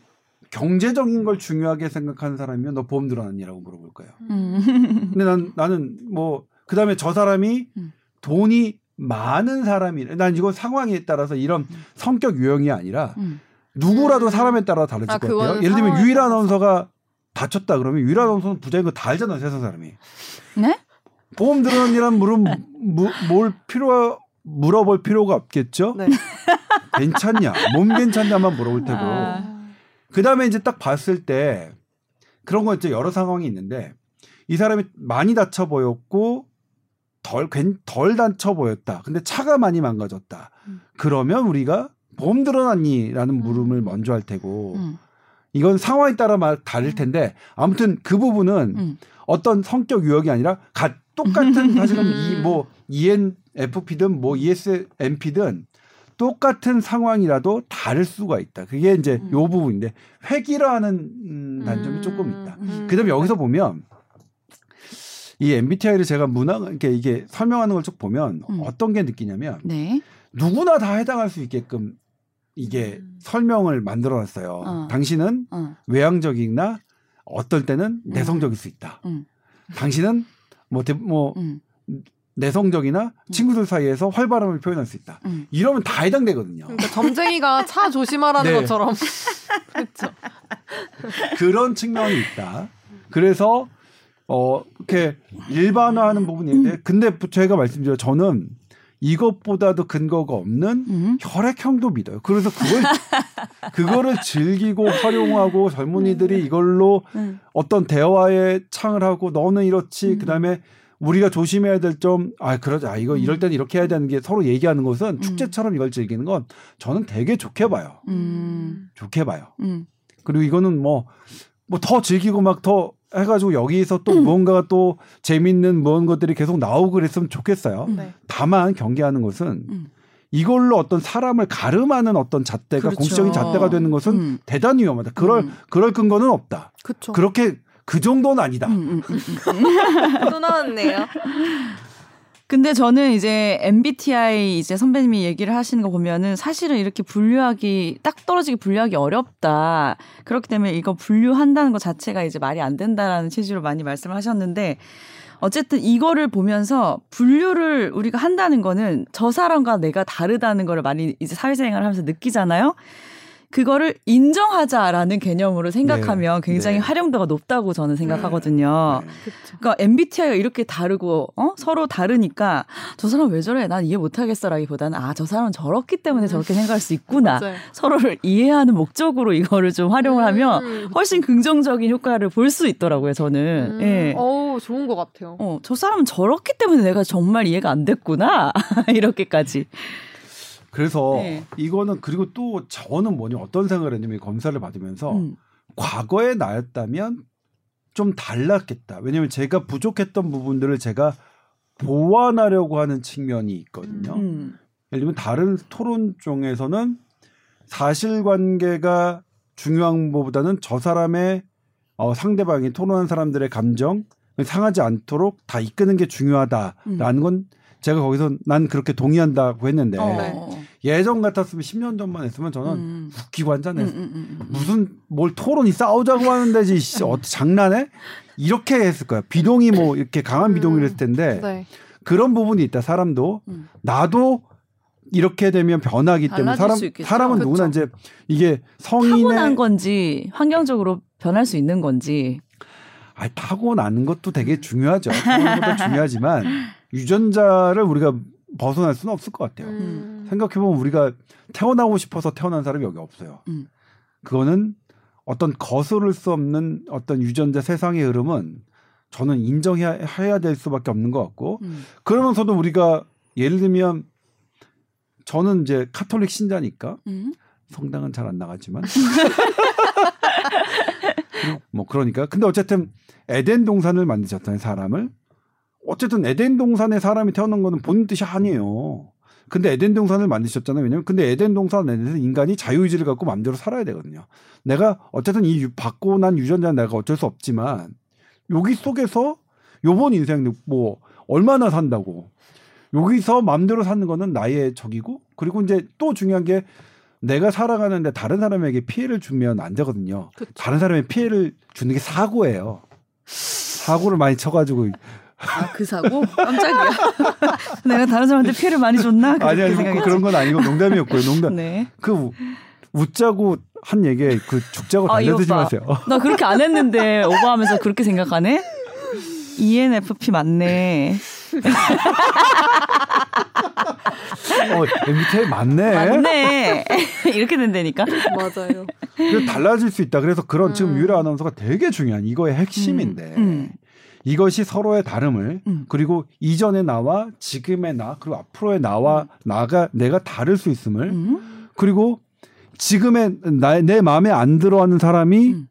경제적인 걸 중요하게 생각하는 사람이면 너 보험 늘어났냐라고 물어볼 거예요. 음. 근데 난, 나는 뭐 그 다음에 저 사람이 음. 돈이 많은 사람이, 난 이거 상황에 따라서 이런 음. 성격 유형이 아니라 음. 누구라도 사람에 따라 다르질 아, 것 같아요. 예를 들면 유일한 아나운서가 다쳤다 그러면 유일한 아나운서는 부자인 거 다 알잖아요, 세상 사람이. 네? 보험 들어온이란 물음 뭘 필요 물어볼 필요가 없겠죠. 네. 괜찮냐, 몸 괜찮냐만 물어볼 테고. 아. 그 다음에 이제 딱 봤을 때 그런 거 이제 여러 상황이 있는데 이 사람이 많이 다쳐 보였고 덜 덜 다쳐 보였다. 근데 차가 많이 망가졌다. 음. 그러면 우리가 보험 들어놨니라는 물음을 음. 먼저 할 테고 음. 이건 상황에 따라 막 다를 텐데 아무튼 그 부분은 음. 어떤 성격 유형이 아니라 가, 똑같은 사실은 이, 뭐 이엔에프피든 뭐 이에스엠피든 똑같은 상황이라도 다를 수가 있다. 그게 이제 음. 요 부분인데 회귀라 하는 음, 단점이 음. 조금 있다. 음. 그다음에 여기서 보면 이 엠비티아이를 제가 문화 이렇게 이게 설명하는 걸 쭉 보면 음. 어떤 게 느끼냐면 네. 누구나 다 해당할 수 있게끔 이게 음. 설명을 만들어놨어요. 어. 당신은 어. 외향적이나 어떨 때는 내성적일 음. 수 있다. 음. 당신은 뭐, 대, 뭐 음. 내성적이나 음. 친구들 사이에서 활발함을 표현할 수 있다. 음. 이러면 다 해당되거든요. 그러니까 점쟁이가 차 조심하라는 네. 것처럼. 그렇죠. 그런 측면이 있다. 그래서 어, 이렇게 일반화하는 부분이 있는데 근데 제가 말씀드려 저는 이것보다도 근거가 없는 음. 혈액형도 믿어요. 그래서 그걸, 그거를 즐기고 활용하고 젊은이들이 이걸로 음. 어떤 대화에 창을 하고 너는 이렇지. 음. 그 다음에 우리가 조심해야 될 점, 아, 그러자. 이거 이럴 때는 이렇게 해야 되는 게 서로 얘기하는 것은 음. 축제처럼 이걸 즐기는 건 저는 되게 좋게 봐요. 음. 좋게 봐요. 음. 그리고 이거는 뭐, 뭐 더 즐기고 막 더 해가지고 여기에서 또 음. 무언가가 또 재밌는 무언가들이 계속 나오고 그랬으면 좋겠어요. 네. 다만 경계하는 것은 음. 이걸로 어떤 사람을 가름하는 어떤 잣대가 그렇죠. 공식적인 잣대가 되는 것은 음. 대단히 위험하다. 그럴 음. 그럴 근거는 없다. 그쵸. 그렇게 그 정도는 아니다. 음, 음, 음. 또 나왔네요. 근데 저는 이제 엠비티아이 이제 선배님이 얘기를 하시는 거 보면은 사실은 이렇게 분류하기 딱 떨어지게 분류하기 어렵다. 그렇기 때문에 이거 분류한다는 것 자체가 이제 말이 안 된다라는 취지로 많이 말씀을 하셨는데 어쨌든 이거를 보면서 분류를 우리가 한다는 거는 저 사람과 내가 다르다는 거를 많이 이제 사회생활을 하면서 느끼잖아요. 그거를 인정하자라는 개념으로 생각하면 네, 굉장히 네. 활용도가 높다고 저는 생각하거든요. 네, 네. 그러니까 엠비티아이가 이렇게 다르고 어? 서로 다르니까 저 사람 왜 저래? 난 이해 못하겠어라기보다는 아, 저 사람은 저렇기 때문에 저렇게 생각할 수 있구나. 서로를 이해하는 목적으로 이거를 좀 활용을 하면 훨씬 긍정적인 효과를 볼 수 있더라고요. 저는. 음, 예. 어우, 좋은 것 같아요. 어, 저 사람은 저렇기 때문에 내가 정말 이해가 안 됐구나. 이렇게까지. 그래서 네. 이거는 그리고 또 저는 뭐냐 어떤 생각을 했냐면 검사를 받으면서 음. 과거에 나였다면 좀 달랐겠다. 왜냐하면 제가 부족했던 부분들을 제가 보완하려고 하는 측면이 있거든요. 음. 예를 들면 다른 토론 쪽에서는 사실관계가 중요한 것보다는 저 사람의 어, 상대방이 토론한 사람들의 감정을 상하지 않도록 다 이끄는 게 중요하다라는 음. 건 제가 거기서 난 그렇게 동의한다고 했는데 어. 예전 같았으면 십 년 전만 했으면 저는 음. 웃기고 한잔했어. 음, 음, 음. 무슨 뭘 토론이 싸우자고 하는데지 어떻게 장난해? 이렇게 했을 거야. 비동의 뭐 이렇게 강한 비동의를 했을 텐데 음. 네. 그런 부분이 있다. 사람도 음. 나도 이렇게 되면 변하기 때문에 사람, 사람은 그쵸. 누구나 이제 이게 성인의 타고난 건지 환경적으로 변할 수 있는 건지 아 타고나는 것도 되게 중요하죠. 타고난 것도 중요하지만 유전자를 우리가 벗어날 수는 없을 것 같아요. 음. 생각해보면 우리가 태어나고 싶어서 태어난 사람이 여기 없어요. 음. 그거는 어떤 거스를 수 없는 어떤 유전자 세상의 흐름은 저는 인정해야 될 수밖에 없는 것 같고 음. 그러면서도 우리가 예를 들면 저는 이제 카톨릭 신자니까 음. 성당은 잘 안 나가지만 뭐 그러니까 근데 어쨌든 에덴 동산을 만드셨다는 사람을 어쨌든 에덴 동산에 사람이 태어난 거는 본인 뜻이 아니에요. 근데 에덴 동산을 만드셨잖아요. 왜냐면 근데 에덴 동산 안에서 인간이 자유의지를 갖고 마음대로 살아야 되거든요. 내가 어쨌든 이 받고 난 유전자는 내가 어쩔 수 없지만 여기 속에서 요번 인생 뭐 얼마나 산다고 여기서 마음대로 사는 거는 나의 적이고, 그리고 이제 또 중요한 게 내가 살아가는데 다른 사람에게 피해를 주면 안 되거든요. 그쵸. 다른 사람의 피해를 주는 게 사고예요. 사고를 많이 쳐가지고. 아, 그 사고? 깜짝이야. 내가 다른 사람한테 피해를 많이 줬나? 아니, 아니, 생각했지. 그런 건 아니고 농담이었고요. 농담. 네. 그 웃자고 한 얘기에 그 죽자고 달려들지 아, 마세요. 나 그렇게 안 했는데 오버하면서 그렇게 생각하네? 이엔에프피 맞네. 어, 엠비티아이 맞네. 맞네. 이렇게 된다니까. 맞아요. 달라질 수 있다. 그래서 그런 음. 지금 유일한 아나운서가 되게 중요한 이거의 핵심인데 음. 음. 이것이 서로의 다름을 음. 그리고 이전의 나와 지금의 나 그리고 앞으로의 나와 음. 나가 내가 다를 수 있음을 음. 그리고 지금의 나, 내 마음에 안 들어하는 사람이 음.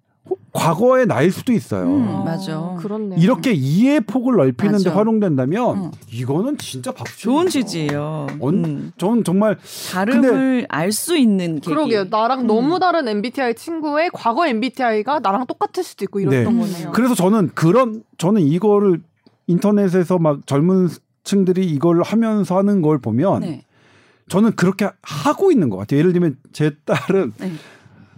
과거의 나일 수도 있어요. 음, 맞아. 그렇네. 이렇게 이해의 폭을 넓히는 맞아. 데 활용된다면 음. 이거는 진짜 박수. 좋은 취지예요. 전 음. 정말 다름을 알 수 있는 계기. 그러게요. 나랑 음. 너무 다른 엠비티아이 친구의 과거 엠비티아이가 나랑 똑같을 수도 있고 이랬던 네. 거네요. 그래서 저는 그런 저는 이거를 인터넷에서 막 젊은 층들이 이걸 하면서 하는 걸 보면 네. 저는 그렇게 하고 있는 것 같아요. 예를 들면 제 딸은 네.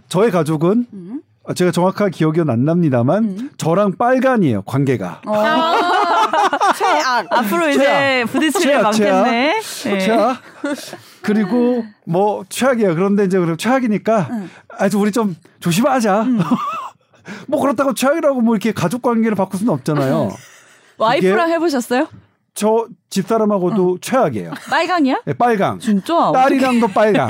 저의 가족은 음. 제가 정확한 기억은 안 납니다만 음. 저랑 빨간이에요 관계가. 어. 최악. 앞으로 이제 부딪힐 많겠네. 최악. 최악. 그리고 뭐 최악이에요. 그런데 이제 그럼 최악이니까 음. 아주 우리 좀 조심하자. 음. 뭐 그렇다고 최악이라고 뭐 이렇게 가족 관계를 바꿀 수는 없잖아요. 와이프랑 해보셨어요? 저 집사람하고도 어. 최악이에요. 빨강이야? 네, 빨강. 진짜? 딸이랑도 빨강.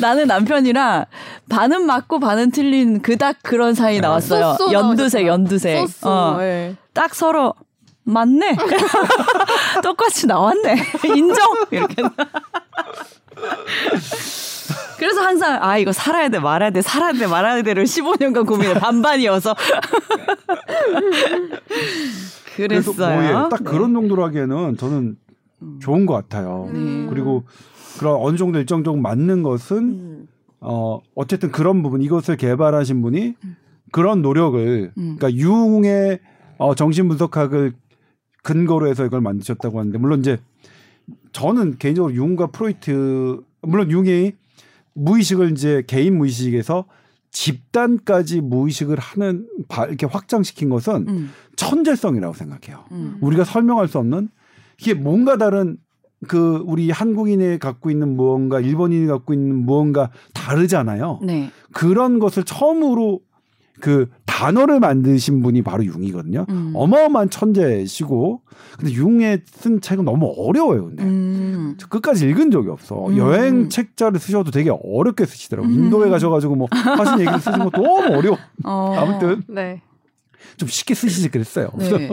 나는 남편이랑 반은 맞고 반은 틀린 그닥 그런 사이 나왔어요. 연두색, 연두색. 소스, 어. 네. 딱 서로 맞네. 똑같이 나왔네. 인정. 이렇게. 그래서 항상 아 이거 살아야 돼 말아야 돼 살아야 돼 말아야 돼를 십오 년간 고민해 반반이어서 그랬어요. 딱 네. 그런 정도로 하기에는 저는 좋은 것 같아요. 음. 그리고 그런 어느 정도 일정 정도 맞는 것은 음. 어 어쨌든 그런 부분 이것을 개발하신 분이 그런 노력을 음. 그러니까 융의 어, 정신분석학을 근거로 해서 이걸 만드셨다고 하는데 물론 이제 저는 개인적으로 융과 프로이트 물론 융이 무의식을 이제 개인 무의식에서 집단까지 무의식을 하는 이렇게 확장시킨 것은 음. 천재성이라고 생각해요. 음. 우리가 설명할 수 없는 이게 뭔가 다른 그 우리 한국인이 갖고 있는 무언가 일본인이 갖고 있는 무언가 다르잖아요. 네. 그런 것을 처음으로 그 단어를 만드신 분이 바로 융이거든요. 음. 어마어마한 천재시고 근데 융의 쓴 책은 너무 어려워요. 근데 음. 끝까지 읽은 적이 없어. 음. 여행 책자를 쓰셔도 되게 어렵게 쓰시더라고요. 음. 인도에 가셔가지고 뭐 하신 얘기를 쓰신 것도 너무 어려워. 어. 아무튼 네. 좀 쉽게 쓰시지 그랬어요. 네.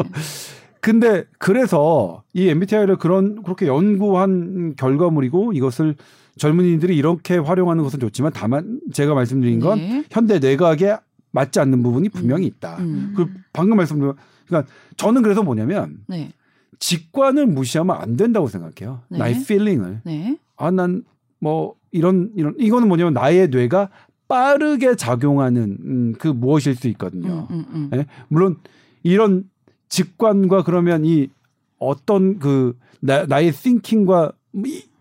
근데 그래서 이 엠비티아이를 그런 그렇게 연구한 결과물이고 이것을 젊은이들이 이렇게 활용하는 것은 좋지만 다만 제가 말씀드린 건 네. 현대 내각의 맞지 않는 부분이 분명히 있다. 음. 그 방금 말씀드린 그러니까 저는 그래서 뭐냐면 네. 직관을 무시하면 안 된다고 생각해요. 네. 나의 feeling을. 네. 아, 난 뭐 이런 이런 이거는 뭐냐면 나의 뇌가 빠르게 작용하는 음, 그 무엇일 수 있거든요. 음, 음, 음. 네? 물론 이런 직관과 그러면 이 어떤 그 나, 나의 thinking과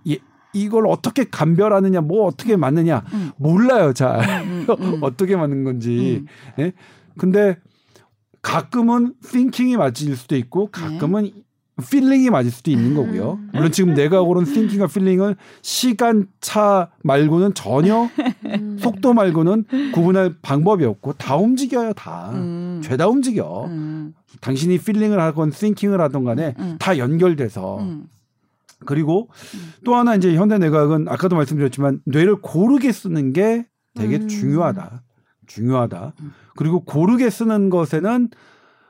이, 이걸 어떻게 감별하느냐, 뭐 어떻게 맞느냐 음. 몰라요, 잘 음, 음, 음. 어떻게 맞는 건지. 음. 예? 근데 가끔은 thinking이 맞을 수도 있고 가끔은 네. feeling이 맞을 수도 있는 거고요. 물론 지금 내가 고른 thinking과 feeling을 시간차 말고는 전혀 음. 속도 말고는 구분할 방법이 없고 다 움직여요, 다 음. 죄다 움직여. 음. 당신이 feeling을 하건 thinking을 하던 간에 음. 다 연결돼서. 음. 그리고 음. 또 하나 이제 현대 내각은 아까도 말씀드렸지만 뇌를 고르게 쓰는 게 되게 음. 중요하다. 중요하다. 음. 그리고 고르게 쓰는 것에는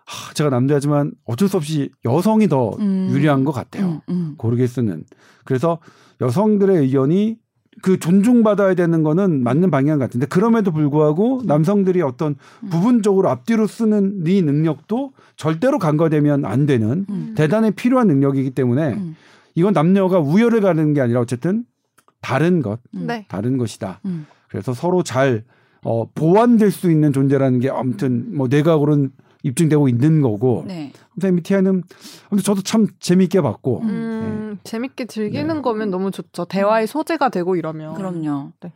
하, 제가 남자지만 어쩔 수 없이 여성이 더 음. 유리한 것 같아요. 음. 음. 고르게 쓰는. 그래서 여성들의 의견이 그 존중받아야 되는 거는 맞는 방향 같은데, 그럼에도 불구하고 남성들이 어떤 부분적으로 앞뒤로 쓰는 이 능력도 절대로 간과되면 안 되는 음. 대단히 필요한 능력이기 때문에 음. 이건 남녀가 우열을 가르는 게 아니라 어쨌든 다른 것, 음. 다른 것이다. 음. 그래서 서로 잘 어, 보완될 수 있는 존재라는 게 아무튼 뭐 내각으로는 입증되고 있는 거고. 네. 엠비티아이는 저도 참 재미있게 봤고. 음, 네. 재미있게 즐기는 네. 거면 너무 좋죠. 대화의 소재가 되고 이러면. 그럼요. 네.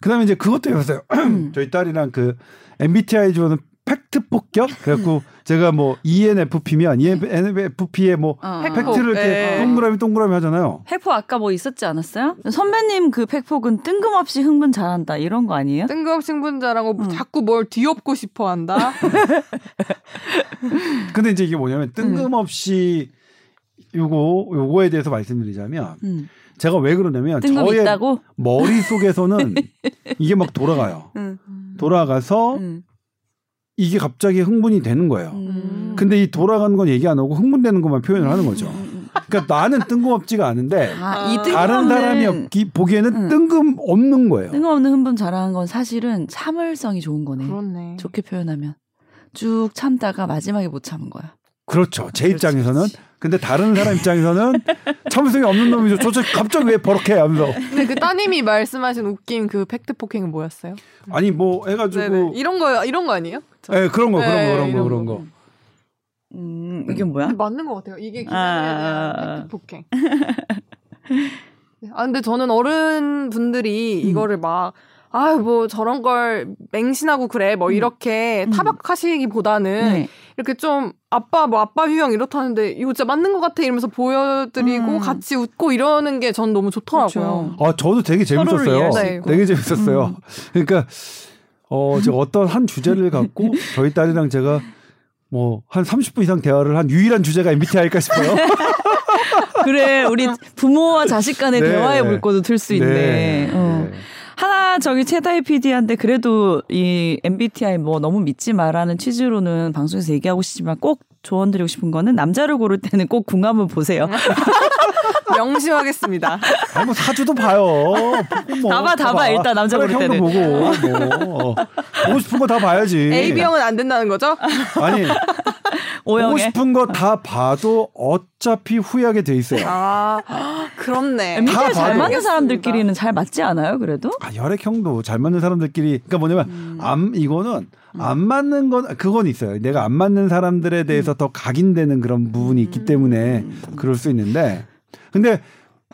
그다음에 이제 그것도 해봤어요. 음. 저희 딸이랑 그 엠비티아이 주는 팩트 폭격? 그래갖고 제가 뭐 이엔에프피면 이엔에프피에 뭐 어, 팩트를 이렇게 에이. 동그라미 동그라미 하잖아요. 팩폭 아까 뭐 있었지 않았어요? 선배님 그 팩폭은 뜬금없이 흥분 잘한다 이런 거 아니에요? 뜬금없이 흥분 잘하고 음. 자꾸 뭘 뒤엎고 싶어한다. 근데 이제 이게 뭐냐면 뜬금없이 요거 요거에 대해서 말씀드리자면 음. 제가 왜 그러냐면 저의 있다고? 머릿속에서는 이게 막 돌아가요. 음. 돌아가서 음. 이게 갑자기 흥분이 되는 거예요. 음. 근데 이 돌아가는 건 얘기 안 하고 흥분되는 것만 표현을 하는 거죠. 그러니까 나는 뜬금없지가 않은데 아, 이 다른 사람이 없기, 보기에는 응. 뜬금없는 거예요. 뜬금없는 흥분 잘하는 건 사실은 참을성이 좋은 거네. 그렇네. 좋게 표현하면. 쭉 참다가 마지막에 못 참은 거야. 그렇죠. 제 그렇지, 입장에서는. 그렇지. 근데 다른 사람 입장에서는 참을성이 없는 놈이죠. 저 갑자기 왜 버럭해 하면서. 근데 그 따님이 말씀하신 웃긴 그 팩트 폭행은 뭐였어요? 아니 뭐 해가지고 네네. 이런 거 이런 거 아니에요? 예, 그런 거 그런 네, 거 그런 거 그런 거. 거. 음 이게 뭐야? 맞는 것 같아요. 이게 기사에 대한 아... 팩트 폭행. 아 근데 저는 어른 분들이 음. 이거를 막 아 뭐 저런 걸 맹신하고 그래 뭐 이렇게 음. 타박하시기보다는 네. 이렇게 좀 아빠 뭐 아빠 유형 이렇다는데 이거 진짜 맞는 것 같아 이러면서 보여드리고 음. 같이 웃고 이러는 게 전 너무 좋더라고요. 그렇죠. 아 저도 되게 재밌었어요. 네, 되게 재밌었어요. 음. 그러니까 어 제가 어떤 한 주제를 갖고 저희 딸이랑 제가 뭐 한 삼십 분 이상 대화를 한 유일한 주제가 엠비티아이일까 싶어요. 그래 우리 부모와 자식 간의 네. 대화의 물꼬도 들 수 있네. 네. 어. 네. 하나 저기 최다희 피디한테 그래도 이 엠비티아이 뭐 너무 믿지 마라는 취지로는 방송에서 얘기하고 싶지만 꼭 조언드리고 싶은 거는 남자를 고를 때는 꼭 궁합을 보세요. 명심하겠습니다. 아, 뭐 사주도 봐요. 뭐, 다봐 다봐 일단 남자 고를 때는. 보고 뭐. 보고 싶은 거 다 봐야지. 에이비형은 안 된다는 거죠? 아니 보고 싶은 거 다 봐도 어차피 후회하게 돼 있어요. 아 그렇네. 엠비티아이 잘 맞는 사람들끼리는 잘 맞지 않아요 그래도? 아, 혈액형도 잘 맞는 사람들끼리. 그러니까 뭐냐면 음. 암 이거는 음. 안 맞는 건 그건 있어요. 내가 안 맞는 사람들에 대해서 음. 더 각인되는 그런 부분이 있기 음. 때문에 그럴 수 있는데 근데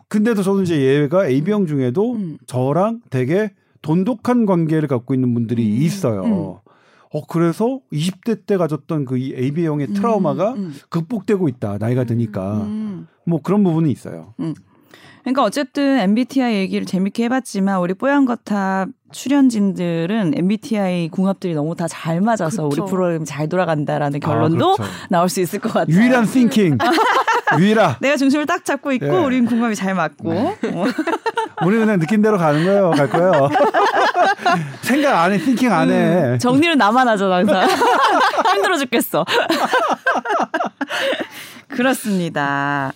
근데도 저는 이제 예외가 에이비형 중에도 음. 저랑 되게 돈독한 관계를 갖고 있는 분들이 음. 있어요. 음. 어 그래서 이십 대 때 가졌던 그 이 에이비형의 트라우마가 음, 음. 극복되고 있다. 나이가 드니까. 음. 뭐 그런 부분이 있어요. 음. 그러니까 어쨌든 엠비티아이 얘기를 재밌게 해봤지만 우리 뽀양거탑 출연진들은 엠비티아이 궁합들이 너무 다 잘 맞아서 그쵸. 우리 프로그램 잘 돌아간다라는 결론도 아, 그렇죠. 나올 수 있을 것 같아요. 유일한 thinking. 유일아. 내가 중심을 딱 잡고 있고 예. 우리는 궁합이 잘 맞고. 네. 우리는 그냥 느낀 대로 가는 거예요. 갈 거예요. 생각 안 해. thinking 안 음, 해. 정리는 나만 하잖아. 항상. 힘들어 죽겠어. 그렇습니다.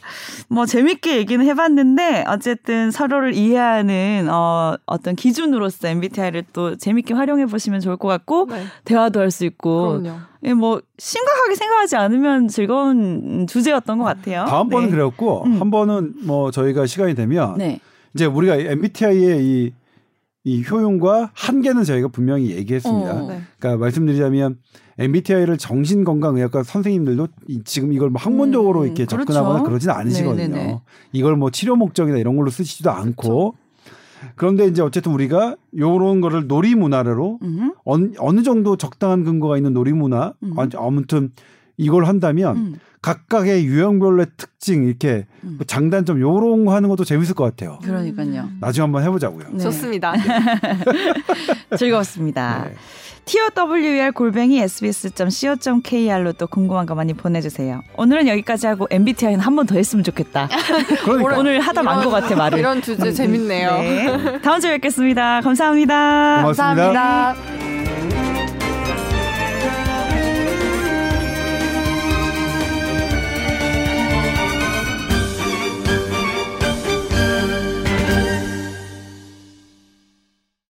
뭐 재밌게 얘기는 해봤는데 어쨌든 서로를 이해하는 어, 어떤 기준으로서 엠비티아이를 또 재밌게 활용해 보시면 좋을 것 같고 네. 대화도 할 수 있고 그럼요. 예, 뭐 심각하게 생각하지 않으면 즐거운 주제였던 것 같아요. 다음번은 네. 그랬고 음. 한 번은 뭐 저희가 시간이 되면 네. 이제 우리가 엠비티아이의 이, 이 효용과 한계는 저희가 분명히 얘기했습니다. 어, 네. 그러니까 말씀드리자면 엠비티아이를 정신건강의학과 선생님들도 이, 지금 이걸 뭐 학문적으로 음, 이렇게 그렇죠. 접근하거나 그러진 않으시거든요. 네네네. 이걸 뭐 치료 목적이나 이런 걸로 쓰시지도 않고. 그렇죠. 그런데 이제 어쨌든 우리가 요런 거를 놀이문화로 음. 어느, 어느 정도 적당한 근거가 있는 놀이문화 음. 아무튼 이걸 한다면 음. 각각의 유형별로의 특징 이렇게 음. 장단점 요런 거 하는 것도 재밌을 것 같아요. 그러니까요. 나중에 한번 해보자고요. 네. 좋습니다. 즐거웠습니다. 네. 티 오 더블유 알 골뱅이 에스비에스 점 씨 오 점 케이 알로 또 궁금한 거 많이 보내주세요. 오늘은 여기까지 하고 엠비티아이는 한 번 더 했으면 좋겠다. 그러니까. 오늘 하다 만 것 같아 말을. 이런 주제 재밌네요. 네. 다음 주에 뵙겠습니다. 감사합니다. 고맙습니다. 감사합니다.